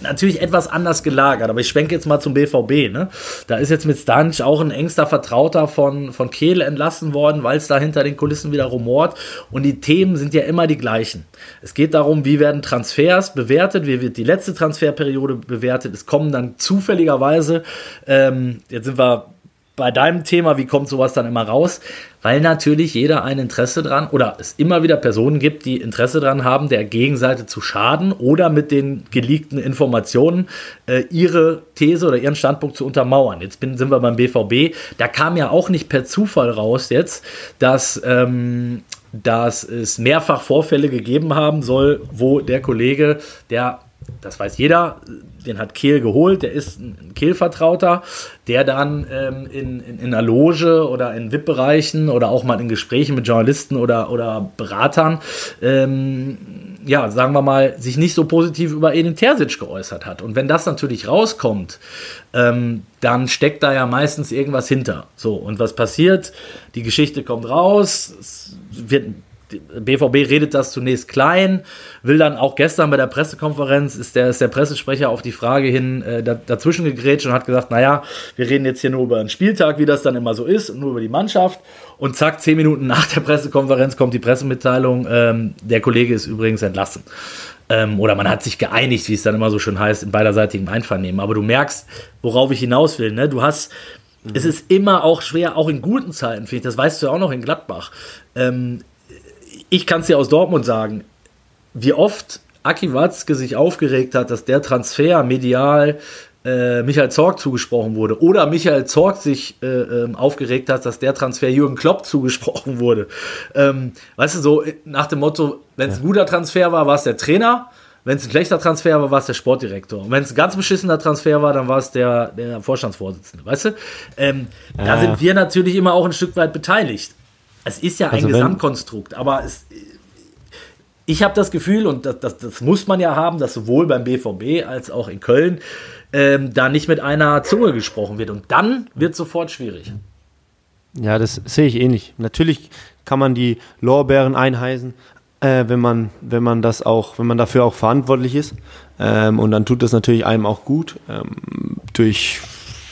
natürlich etwas anders gelagert, aber ich schwenke jetzt mal zum B V B, ne? Da ist jetzt mit Stansch auch ein engster Vertrauter von, von Kehl entlassen worden, weil es da hinter den Kulissen wieder rumort, und die Themen sind ja immer die gleichen. Es geht darum, wie werden Transfers bewertet, wie wird die letzte Transferperiode bewertet, es kommen dann zufälligerweise, ähm, jetzt sind wir bei deinem Thema, wie kommt sowas dann immer raus? Weil natürlich jeder ein Interesse dran, oder es immer wieder Personen gibt, die Interesse dran haben, der Gegenseite zu schaden oder mit den geleakten Informationen äh, ihre These oder ihren Standpunkt zu untermauern. Jetzt bin, sind wir beim B V B. Da kam ja auch nicht per Zufall raus jetzt, dass, ähm, dass es mehrfach Vorfälle gegeben haben soll, wo der Kollege, der, das weiß jeder, den hat Kehl geholt, der ist ein Kehl-Vertrauter, der dann ähm, in, in, in einer Loge oder in V I P-Bereichen oder auch mal in Gesprächen mit Journalisten oder, oder Beratern, ähm, ja, sagen wir mal, sich nicht so positiv über Edin Terzic geäußert hat. Und wenn das natürlich rauskommt, ähm, dann steckt da ja meistens irgendwas hinter. So, und was passiert? Die Geschichte kommt raus, es wird... B V B redet das zunächst klein, will dann auch gestern bei der Pressekonferenz, ist der, ist der Pressesprecher auf die Frage hin äh, dazwischen gegrätscht und hat gesagt, naja, wir reden jetzt hier nur über einen Spieltag, wie das dann immer so ist, und nur über die Mannschaft, und zack, zehn Minuten nach der Pressekonferenz kommt die Pressemitteilung, ähm, der Kollege ist übrigens entlassen. Ähm, oder man hat sich geeinigt, wie es dann immer so schön heißt, in beiderseitigem Einvernehmen. Aber du merkst, worauf ich hinaus will, ne? Du hast... Mhm. Es ist immer auch schwer, auch in guten Zeiten, finde ich, das weißt du ja auch noch in Gladbach, ähm, ich kann es dir aus Dortmund sagen, wie oft Aki Watzke sich aufgeregt hat, dass der Transfer medial äh, Michael Zorc zugesprochen wurde, oder Michael Zorc sich äh, äh, aufgeregt hat, dass der Transfer Jürgen Klopp zugesprochen wurde. Ähm, weißt du, so nach dem Motto, wenn es ein guter Transfer war, war es der Trainer, wenn es ein schlechter Transfer war, war es der Sportdirektor. Und wenn es ein ganz beschissener Transfer war, dann war es der, der Vorstandsvorsitzende, weißt du? Ähm, ah. Da sind wir natürlich immer auch ein Stück weit beteiligt. Es ist ja also ein Gesamtkonstrukt, aber es... Ich habe das Gefühl, und das, das, das muss man ja haben, dass sowohl beim B V B als auch in Köln ähm, da nicht mit einer Zunge gesprochen wird. Und dann wird es sofort schwierig. Ja, das sehe ich ähnlich. Natürlich kann man die Lorbeeren einheisen, äh, wenn man, wenn man das auch, wenn man dafür auch verantwortlich ist. Ähm, und dann tut das natürlich einem auch gut, ähm, durch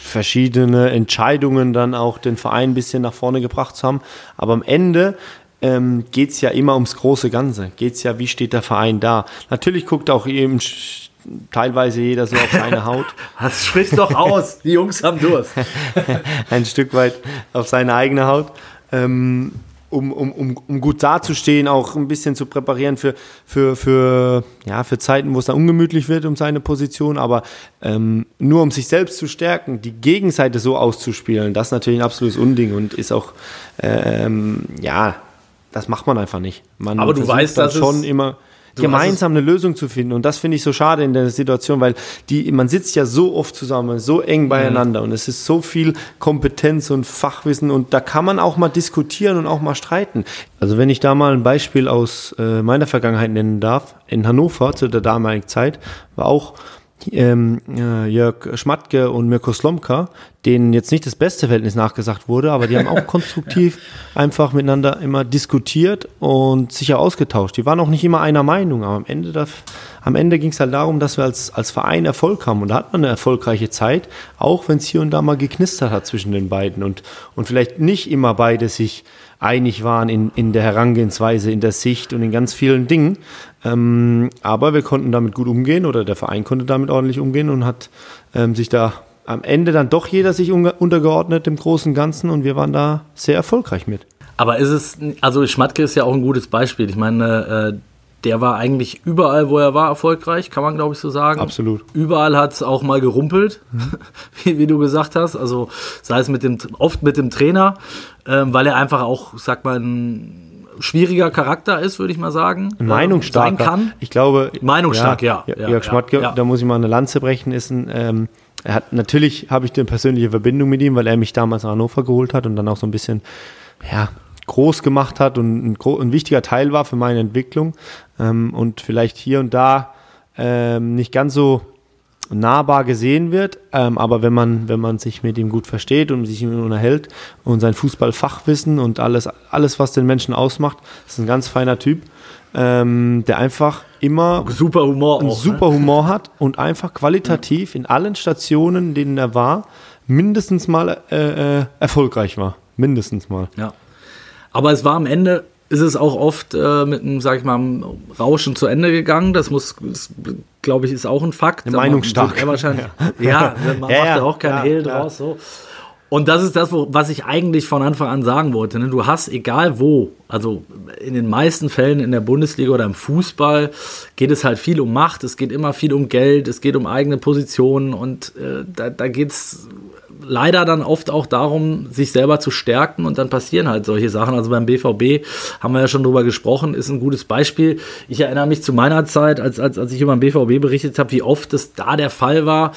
verschiedene Entscheidungen dann auch den Verein ein bisschen nach vorne gebracht zu haben. Aber am Ende Ähm, geht es ja immer ums große Ganze. Geht es ja, wie steht der Verein da? Natürlich guckt auch eben sch- teilweise jeder so auf seine Haut. Das spricht doch aus, die Jungs haben Durst. Ein Stück weit auf seine eigene Haut, ähm, um, um, um, um gut dazustehen, auch ein bisschen zu präparieren für, für, für, ja, für Zeiten, wo es dann ungemütlich wird um seine Position, aber ähm, nur um sich selbst zu stärken, die Gegenseite so auszuspielen, das ist natürlich ein absolutes Unding und ist auch, ähm, ja, das macht man einfach nicht. Man aber du weißt, dass schon immer gemeinsam eine Lösung zu finden. Und das finde ich so schade in der Situation, weil die, man sitzt ja so oft zusammen, so eng beieinander. Mhm. Und es ist so viel Kompetenz und Fachwissen. Und da kann man auch mal diskutieren und auch mal streiten. Also wenn ich da mal ein Beispiel aus äh, meiner Vergangenheit nennen darf. In Hannover zu der damaligen Zeit war auch ähm, äh, Jörg Schmadtke und Mirko Slomka, denen jetzt nicht das beste Verhältnis nachgesagt wurde, aber die haben auch konstruktiv ja. einfach miteinander immer diskutiert und sich ja ausgetauscht. Die waren auch nicht immer einer Meinung, aber am Ende, da, am Ende ging es halt darum, dass wir als, als Verein Erfolg haben. Und da hat man eine erfolgreiche Zeit, auch wenn es hier und da mal geknistert hat zwischen den beiden und, und vielleicht nicht immer beide sich einig waren in, in der Herangehensweise, in der Sicht und in ganz vielen Dingen. Ähm, aber wir konnten damit gut umgehen oder der Verein konnte damit ordentlich umgehen und hat ähm, sich da am Ende dann doch jeder sich untergeordnet im Großen und Ganzen und wir waren da sehr erfolgreich mit. Aber ist es, also Schmadtke ist ja auch ein gutes Beispiel. Ich meine, äh, der war eigentlich überall, wo er war, erfolgreich, kann man glaube ich so sagen. Absolut. Überall hat es auch mal gerumpelt, wie, wie du gesagt hast. Also sei es mit dem, oft mit dem Trainer, äh, weil er einfach auch, sag mal, ein schwieriger Charakter ist, würde ich mal sagen. Meinungsstark kann. Ich glaube, Meinungsstark, ja. ja, ja Jörg Schmadtke, ja, ja. Da muss ich mal eine Lanze brechen, ist ein... Ähm, Er hat, natürlich habe ich eine persönliche Verbindung mit ihm, weil er mich damals nach Hannover geholt hat und dann auch so ein bisschen ja, groß gemacht hat und ein, ein wichtiger Teil war für meine Entwicklung ähm, und vielleicht hier und da ähm, nicht ganz so nahbar gesehen wird, ähm, aber wenn man, wenn man sich mit ihm gut versteht und sich mit ihm unterhält und sein Fußballfachwissen und alles, alles, was den Menschen ausmacht, ist ein ganz feiner Typ. Ähm, der einfach immer super Humor einen auch, super ne? Humor hat und einfach qualitativ in allen Stationen, in denen er war, mindestens mal äh, äh, erfolgreich war. Mindestens mal. Ja. Aber es war am Ende, ist es auch oft äh, mit einem, sag ich mal, einem Rauschen zu Ende gegangen. Das muss, glaube ich, ist auch ein Fakt. Eine Meinung stark. Wahrscheinlich, ja. ja, man ja, macht ja, da auch keinen ja, Hehl ja. draus. So. Und das ist das, was ich eigentlich von Anfang an sagen wollte. Du hast, egal wo, also in den meisten Fällen in der Bundesliga oder im Fußball, geht es halt viel um Macht, es geht immer viel um Geld, es geht um eigene Positionen und äh, da, da geht es leider dann oft auch darum, sich selber zu stärken und dann passieren halt solche Sachen. Also beim B V B haben wir ja schon drüber gesprochen, ist ein gutes Beispiel. Ich erinnere mich zu meiner Zeit, als, als, als ich über den B V B berichtet habe, wie oft es da der Fall war,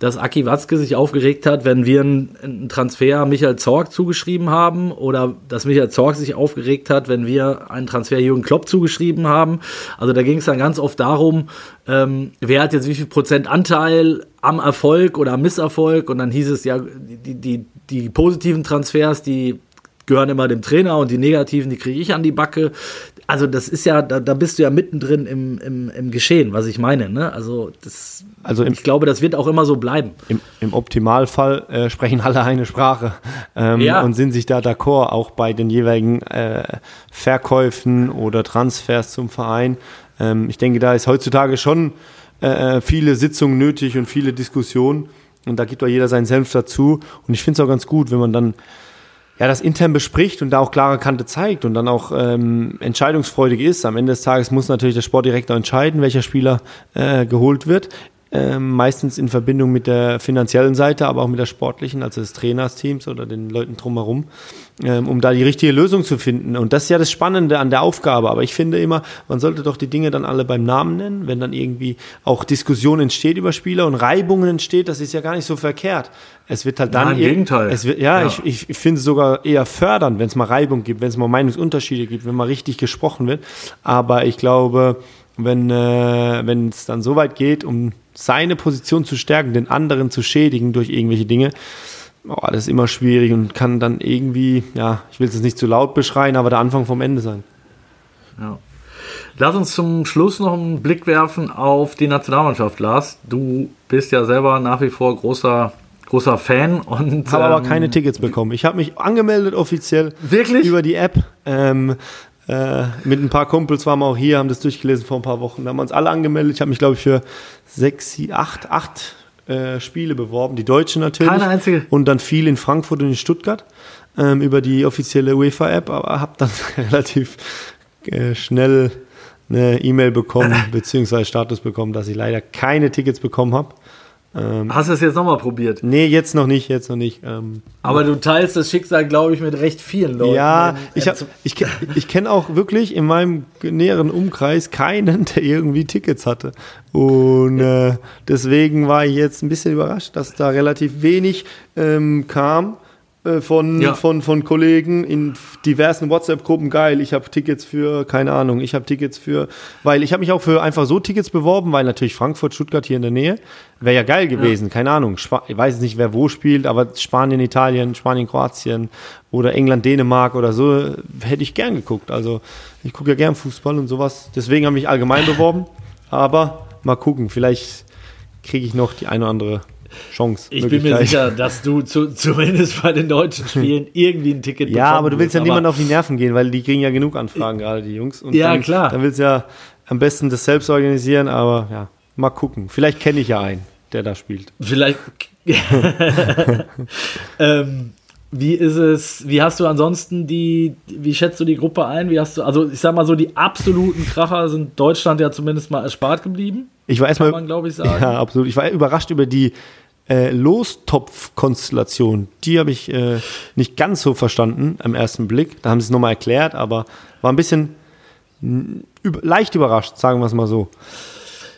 dass Aki Watzke sich aufgeregt hat, wenn wir einen, einen Transfer Michael Zorc zugeschrieben haben oder dass Michael Zorc sich aufgeregt hat, wenn wir einen Transfer Jürgen Klopp zugeschrieben haben. Also da ging es dann ganz oft darum, ähm, wer hat jetzt wie viel Prozent Anteil am Erfolg oder am Misserfolg und dann hieß es ja, die, die, die positiven Transfers, die gehören immer dem Trainer und die negativen, die kriege ich an die Backe. Also das ist ja, da, da bist du ja mittendrin im, im, im Geschehen, was ich meine. Ne? Also, das, also im, ich glaube, das wird auch immer so bleiben. Im, im Optimalfall äh, sprechen alle eine Sprache ähm, ja. und sind sich da d'accord, auch bei den jeweiligen äh, Verkäufen oder Transfers zum Verein. Ähm, ich denke, da ist heutzutage schon äh, viele Sitzungen nötig und viele Diskussionen und da gibt auch jeder seinen Senf dazu und ich finde es auch ganz gut, wenn man dann ja, das intern bespricht und da auch klare Kante zeigt und dann auch ähm, entscheidungsfreudig ist. Am Ende des Tages muss natürlich der Sportdirektor entscheiden, welcher Spieler äh, geholt wird. Ähm, meistens in Verbindung mit der finanziellen Seite, aber auch mit der sportlichen, also des Trainersteams oder den Leuten drumherum, ähm, um da die richtige Lösung zu finden. Und das ist ja das Spannende an der Aufgabe. Aber ich finde immer, man sollte doch die Dinge dann alle beim Namen nennen, wenn dann irgendwie auch Diskussion entsteht über Spieler und Reibungen entsteht, das ist ja gar nicht so verkehrt. Es wird halt dann. Nein, im Gegenteil. Es wird, ja, ja, ich, ich finde es sogar eher fördernd, wenn es mal Reibung gibt, wenn es mal Meinungsunterschiede gibt, wenn mal richtig gesprochen wird. Aber ich glaube, wenn äh, wenn es dann so weit geht, um seine Position zu stärken, den anderen zu schädigen durch irgendwelche Dinge, oh, das ist immer schwierig und kann dann irgendwie, ja, ich will es jetzt nicht zu laut beschreien, aber der Anfang vom Ende sein. Ja. Lass uns zum Schluss noch einen Blick werfen auf die Nationalmannschaft, Lars. Du bist ja selber nach wie vor großer großer Fan und habe ähm, aber keine Tickets bekommen. Ich habe mich angemeldet offiziell. Wirklich? Über die App. Ähm, Äh, mit ein paar Kumpels waren wir auch hier, haben das durchgelesen vor ein paar Wochen. Da haben wir uns alle angemeldet. Ich habe mich, glaube ich, für sechs, sieben, acht, acht äh, Spiele beworben. Die Deutschen natürlich. Keine einzige. Und dann viel in Frankfurt und in Stuttgart ähm, über die offizielle UEFA-App. Aber habe dann relativ äh, schnell eine E-Mail bekommen, beziehungsweise Status bekommen, dass ich leider keine Tickets bekommen habe. Ähm, Hast du es jetzt nochmal probiert? Nee, jetzt noch nicht, jetzt noch nicht. Ähm, Aber du teilst das Schicksal, glaube ich, mit recht vielen Leuten. Ja, ich, hab, ich, ich kenne auch wirklich in meinem näheren Umkreis keinen, der irgendwie Tickets hatte. Und äh, deswegen war ich jetzt ein bisschen überrascht, dass da relativ wenig ähm, kam äh, von, ja. von, von Kollegen in diversen WhatsApp-Gruppen. Geil, ich habe Tickets für, keine Ahnung, ich habe Tickets für, weil ich habe mich auch für einfach so Tickets beworben, weil natürlich Frankfurt, Stuttgart hier in der Nähe. Wäre ja geil gewesen, ja. Keine Ahnung. Sp- ich weiß nicht, wer wo spielt, aber Spanien, Italien, Spanien, Kroatien oder England, Dänemark oder so, hätte ich gern geguckt. Also ich gucke ja gern Fußball und sowas. Deswegen habe ich mich allgemein beworben. Aber mal gucken, vielleicht kriege ich noch die eine oder andere Chance. Ich bin mir sicher, dass du zu, zumindest bei den deutschen Spielen irgendwie ein Ticket bekommst. Ja, aber du willst ja niemandem auf die Nerven gehen, weil die kriegen ja genug Anfragen, gerade die Jungs. Und ja, dann, klar. Dann willst du ja am besten das selbst organisieren, aber ja. Mal gucken. Vielleicht kenne ich ja einen, der da spielt. Vielleicht. ähm, wie ist es? Wie hast du ansonsten die? Wie schätzt du die Gruppe ein? Wie hast du? Also ich sag mal so, die absoluten Kracher sind Deutschland ja zumindest mal erspart geblieben. Ich war erstmal, glaube ich, sagen. Ja, absolut. Ich war überrascht über die äh, Lostopf-Konstellation. Die habe ich äh, nicht ganz so verstanden am ersten Blick. Da haben sie es nochmal erklärt, aber war ein bisschen n- über- leicht überrascht, sagen wir es mal so.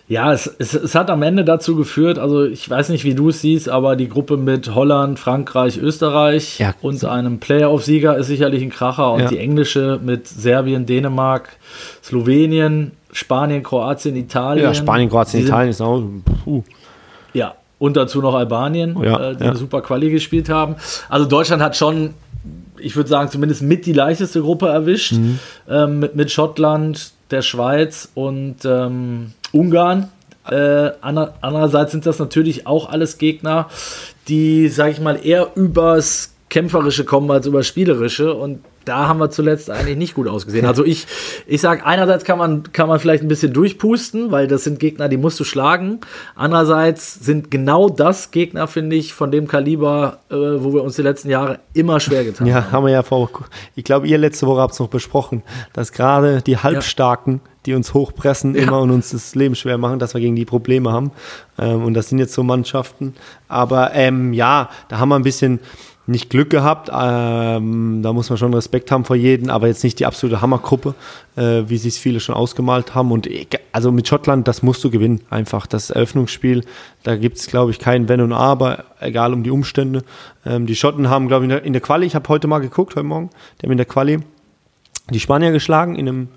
Ja, es, es, es hat am Ende dazu geführt, also ich weiß nicht, wie du es siehst, aber die Gruppe mit Holland, Frankreich, Österreich ja. und einem Playoff-Sieger ist sicherlich ein Kracher. Und ja. die englische mit Serbien, Dänemark, Slowenien, Spanien, Kroatien, Italien. Ja, Spanien, Kroatien, sind, Italien ist auch... Puh. Ja, und dazu noch Albanien, ja, äh, die ja. eine super Quali gespielt haben. Also Deutschland hat schon, ich würde sagen, zumindest mit die leichteste Gruppe erwischt. Mhm. Ähm, mit, mit Schottland, der Schweiz und... Ähm, Ungarn. Äh, ander, andererseits sind das natürlich auch alles Gegner, die, sag ich mal, eher übers Kämpferische kommen als übers Spielerische. Und da haben wir zuletzt eigentlich nicht gut ausgesehen. Also ich, ich sage, einerseits kann man, kann man vielleicht ein bisschen durchpusten, weil das sind Gegner, die musst du schlagen. Andererseits sind genau das Gegner, finde ich, von dem Kaliber, äh, wo wir uns die letzten Jahre immer schwer getan haben. Ja, haben wir ja vor, ich glaube, ihr letzte Woche habt es noch besprochen, dass gerade die Halbstarken, ja. die uns hochpressen ja. immer und uns das Leben schwer machen, dass wir gegen die Probleme haben. Ähm, und das sind jetzt so Mannschaften. Aber ähm, ja, da haben wir ein bisschen nicht Glück gehabt. Ähm, da muss man schon Respekt haben vor jedem, aber jetzt nicht die absolute Hammergruppe, äh, wie sich viele schon ausgemalt haben. Und also mit Schottland, das musst du gewinnen einfach. Das Eröffnungsspiel, da gibt es, glaube ich, kein Wenn und Aber, egal um die Umstände. Ähm, die Schotten haben, glaube ich, in der, in der Quali, ich habe heute mal geguckt, heute Morgen, die haben in der Quali die Spanier geschlagen in einem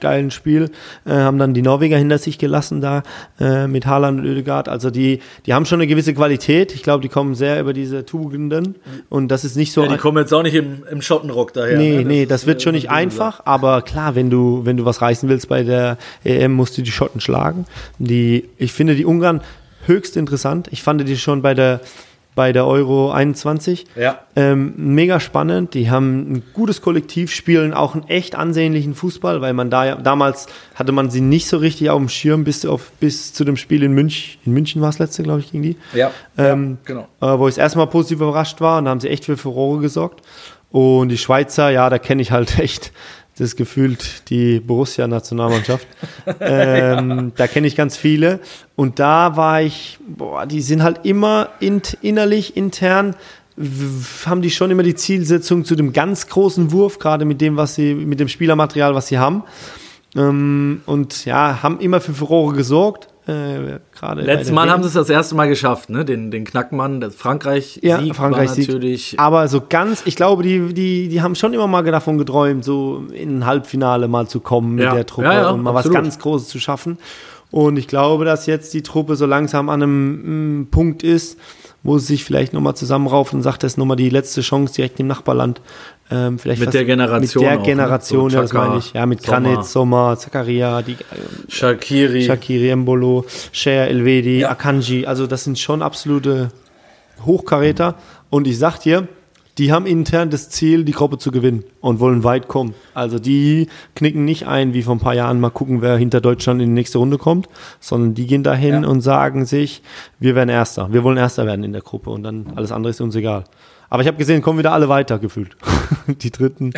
geilen Spiel, äh, haben dann die Norweger hinter sich gelassen da äh, mit Haaland und Oedegaard, also die, die haben schon eine gewisse Qualität, ich glaube, die kommen sehr über diese Tugenden und das ist nicht so... Ja, die ein- kommen jetzt auch nicht im, im Schottenrock daher. Nee, ne? nee, das, das wird schon nicht einfach, sein. Aber klar, wenn du, wenn du was reißen willst bei der E M, musst du die Schotten schlagen. Die, ich finde die Ungarn höchst interessant, ich fand die schon bei der bei der Euro einundzwanzig. Ja. Ähm, mega spannend. Die haben ein gutes Kollektiv, spielen auch einen echt ansehnlichen Fußball, weil man da ja, damals hatte man sie nicht so richtig auf dem Schirm bis, auf, bis zu dem Spiel in München. In München war es letzte, glaube ich, gegen die. Ja, ähm, ja genau. Äh, wo ich das erste Mal positiv überrascht war und da haben sie echt für Furore gesorgt. Und die Schweizer, ja, da kenne ich halt echt, das ist gefühlt die Borussia-Nationalmannschaft. ähm, ja. Da kenne ich ganz viele. Und da war ich, boah, die sind halt immer in, innerlich, intern, haben die schon immer die Zielsetzung zu dem ganz großen Wurf, gerade mit dem, was sie, mit dem Spielermaterial, was sie haben. Ähm, und ja, haben immer für Furore gesorgt. Äh, Letztes Mal haben sie es das erste Mal geschafft, ne? Den, den Knackmann, Frankreich-Sieg ja, Frankreich war natürlich. Sieg. Aber so ganz, ich glaube, die, die, die haben schon immer mal davon geträumt, so in ein Halbfinale mal zu kommen mit ja. der Truppe ja, ja, und mal absolut. was ganz Großes zu schaffen. Und ich glaube, dass jetzt die Truppe so langsam an einem m, Punkt ist, wo sie sich vielleicht nochmal zusammenraufen und sagt, das ist nochmal die letzte Chance direkt im Nachbarland. Ähm, vielleicht mit, was, der Generation mit der auch, Generation, so ja, das meine ich. Ja, mit Granit, Sommer, Zakaria, die, äh, Shaqiri, Shaqiri, Embolo, Scher, Elvedi, ja. Akanji. Also das sind schon absolute Hochkaräter. Mhm. Und ich sag dir, die haben intern das Ziel, die Gruppe zu gewinnen und wollen weit kommen. Also die knicken nicht ein, wie vor ein paar Jahren, mal gucken, wer hinter Deutschland in die nächste Runde kommt, sondern die gehen dahin ja. und sagen sich, wir werden Erster, wir wollen Erster werden in der Gruppe und dann alles andere ist uns egal. Aber ich habe gesehen, kommen wieder alle weiter, gefühlt. Die Dritten.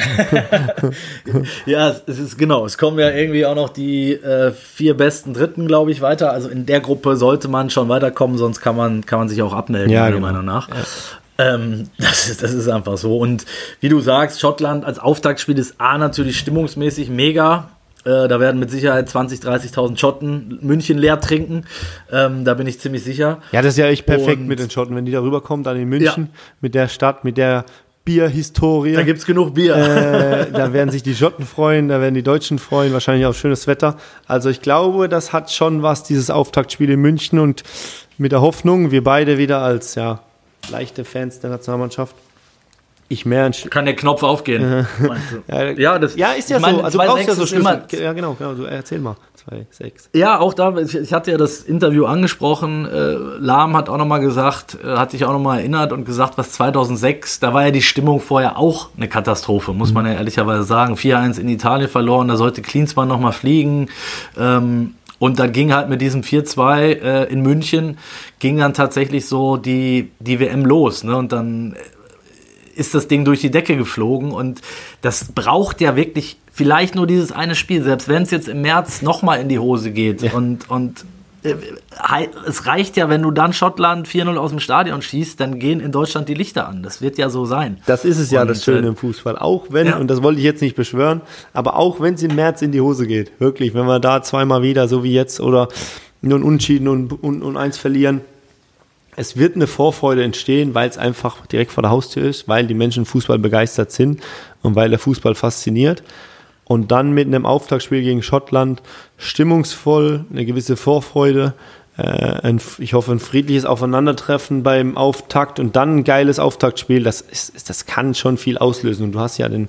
Ja, es ist genau. Es kommen ja irgendwie auch noch die äh, vier besten Dritten, glaube ich, weiter. Also in der Gruppe sollte man schon weiterkommen, sonst kann man, kann man sich auch abmelden, ja, meiner genau. Meinung nach. Ja. Ähm, das ist, das ist einfach so. Und wie du sagst, Schottland als Auftaktspiel ist A natürlich stimmungsmäßig mega. Äh, da werden mit Sicherheit zwanzigtausend, dreißigtausend Schotten München leer trinken. Ähm, da bin ich ziemlich sicher. Ja, das ist ja echt perfekt und mit den Schotten, wenn die da rüberkommen, dann in München, ja. mit der Stadt, mit der Bierhistorie. Da gibt's genug Bier. Äh, da werden sich die Schotten freuen, da werden die Deutschen freuen, wahrscheinlich auch schönes Wetter. Also ich glaube, das hat schon was, dieses Auftaktspiel in München und mit der Hoffnung, wir beide wieder als, ja, leichte Fans der Nationalmannschaft. Ich mehr kann der Knopf aufgehen. Meinst du? ja, ja, das, ja, ist ja meine, so. Also du brauchst ja so Schlüssel. Ja, genau, genau. So, erzähl mal. zwei sechs Ja, auch da, ich, ich hatte ja das Interview angesprochen. Äh, Lahm hat auch nochmal gesagt, äh, hat sich auch nochmal erinnert und gesagt, was zweitausendsechs, da war ja die Stimmung vorher auch eine Katastrophe, muss mhm. man ja ehrlicherweise sagen. vier eins in Italien verloren, da sollte Klinsmann nochmal fliegen. Ähm, Und dann ging halt mit diesem vier zwei äh, in München, ging dann tatsächlich so die, die W M los. Ne? Und dann ist das Ding durch die Decke geflogen. Und das braucht ja wirklich vielleicht nur dieses eine Spiel. Selbst wenn es jetzt im März nochmal in die Hose geht. Ja. Und, und äh, es reicht ja, wenn du dann Schottland vier null aus dem Stadion schießt, dann gehen in Deutschland die Lichter an. Das wird ja so sein. Das ist es ja und, das Schöne äh, im Fußball. Auch wenn, ja. und das wollte ich jetzt nicht beschwören, aber auch wenn es im März in die Hose geht, wirklich, wenn wir da zweimal wieder, so wie jetzt, oder nur ein Unentschieden und, und, und eins verlieren, es wird eine Vorfreude entstehen, weil es einfach direkt vor der Haustür ist, weil die Menschen Fußball begeistert sind und weil der Fußball fasziniert. Und dann mit einem Auftaktspiel gegen Schottland stimmungsvoll, eine gewisse Vorfreude, ein, ich hoffe, ein friedliches Aufeinandertreffen beim Auftakt und dann ein geiles Auftaktspiel, das ist, das kann schon viel auslösen. Und du hast ja den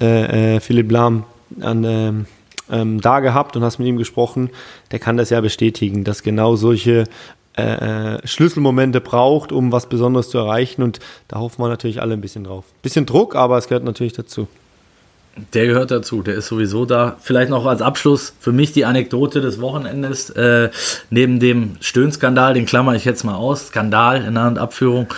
äh, äh, Philipp Lahm an, äh, ähm, da gehabt und hast mit ihm gesprochen, der kann das ja bestätigen, dass genau solche äh, Schlüsselmomente braucht, um was Besonderes zu erreichen, und da hoffen wir natürlich alle ein bisschen drauf. Bisschen Druck, aber es gehört natürlich dazu. Der gehört dazu, der ist sowieso da. Vielleicht noch als Abschluss für mich die Anekdote des Wochenendes. Äh, neben dem Stöhnskandal, den klammer ich jetzt mal aus, Skandal in der Handabführung,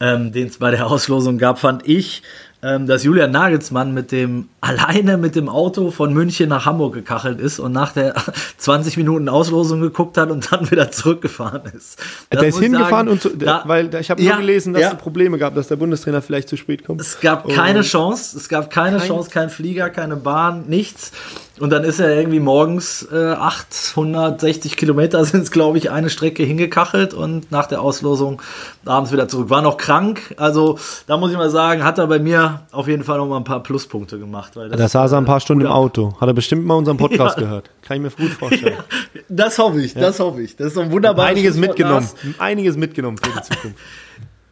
ähm, den es bei der Auslosung gab, fand ich, ähm, dass Julian Nagelsmann mit dem, alleine mit dem Auto von München nach Hamburg gekachelt ist und nach der zwanzig Minuten Auslosung geguckt hat und dann wieder zurückgefahren ist. Das der ist hingefahren, sagen, und zu, da, weil ich habe ja, nur gelesen, dass ja. es Probleme gab, dass der Bundestrainer vielleicht zu spät kommt. Es gab und keine Chance, es gab keine kein Chance, kein Flieger, keine Bahn, nichts. Und dann ist er irgendwie morgens äh, achthundertsechzig Kilometer sind es, glaube ich, eine Strecke hingekachelt und nach der Auslosung abends wieder zurück. War noch krank, also da muss ich mal sagen, hat er bei mir auf jeden Fall noch mal ein paar Pluspunkte gemacht. Das da saß er ein paar Stunden im Auto. Hat er bestimmt mal unseren Podcast ja. gehört. Kann ich mir gut vorstellen. Ja, das hoffe ich, das ja. hoffe ich. Das ist so ein wunderbares Einiges Schicksal, mitgenommen. Lars. Einiges mitgenommen für die Zukunft.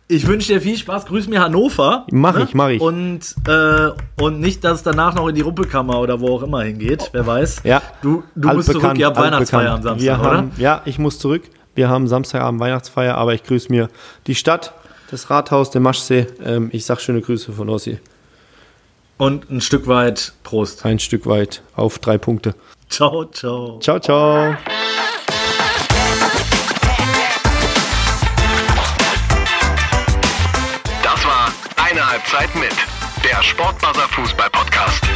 Ich wünsche dir viel Spaß. Grüß mir Hannover. Mach ne? ich, mach ich. Und, äh, und nicht, dass es danach noch in die Ruppelkammer oder wo auch immer hingeht. Wer weiß. Ja. Du, du musst bekannt, zurück. Ihr habt Weihnachtsfeier am Samstag, Wir oder? Haben, ja, ich muss zurück. Wir haben Samstagabend Weihnachtsfeier, aber ich grüße mir die Stadt, das Rathaus, den Maschsee. Ähm, ich sag schöne Grüße von Ossi. Und ein Stück weit Prost. Ein Stück weit auf drei Punkte. Ciao, ciao. Ciao, ciao. Das war Eine Halbzeit mit, der Sportbuzzer Fußball-Podcast.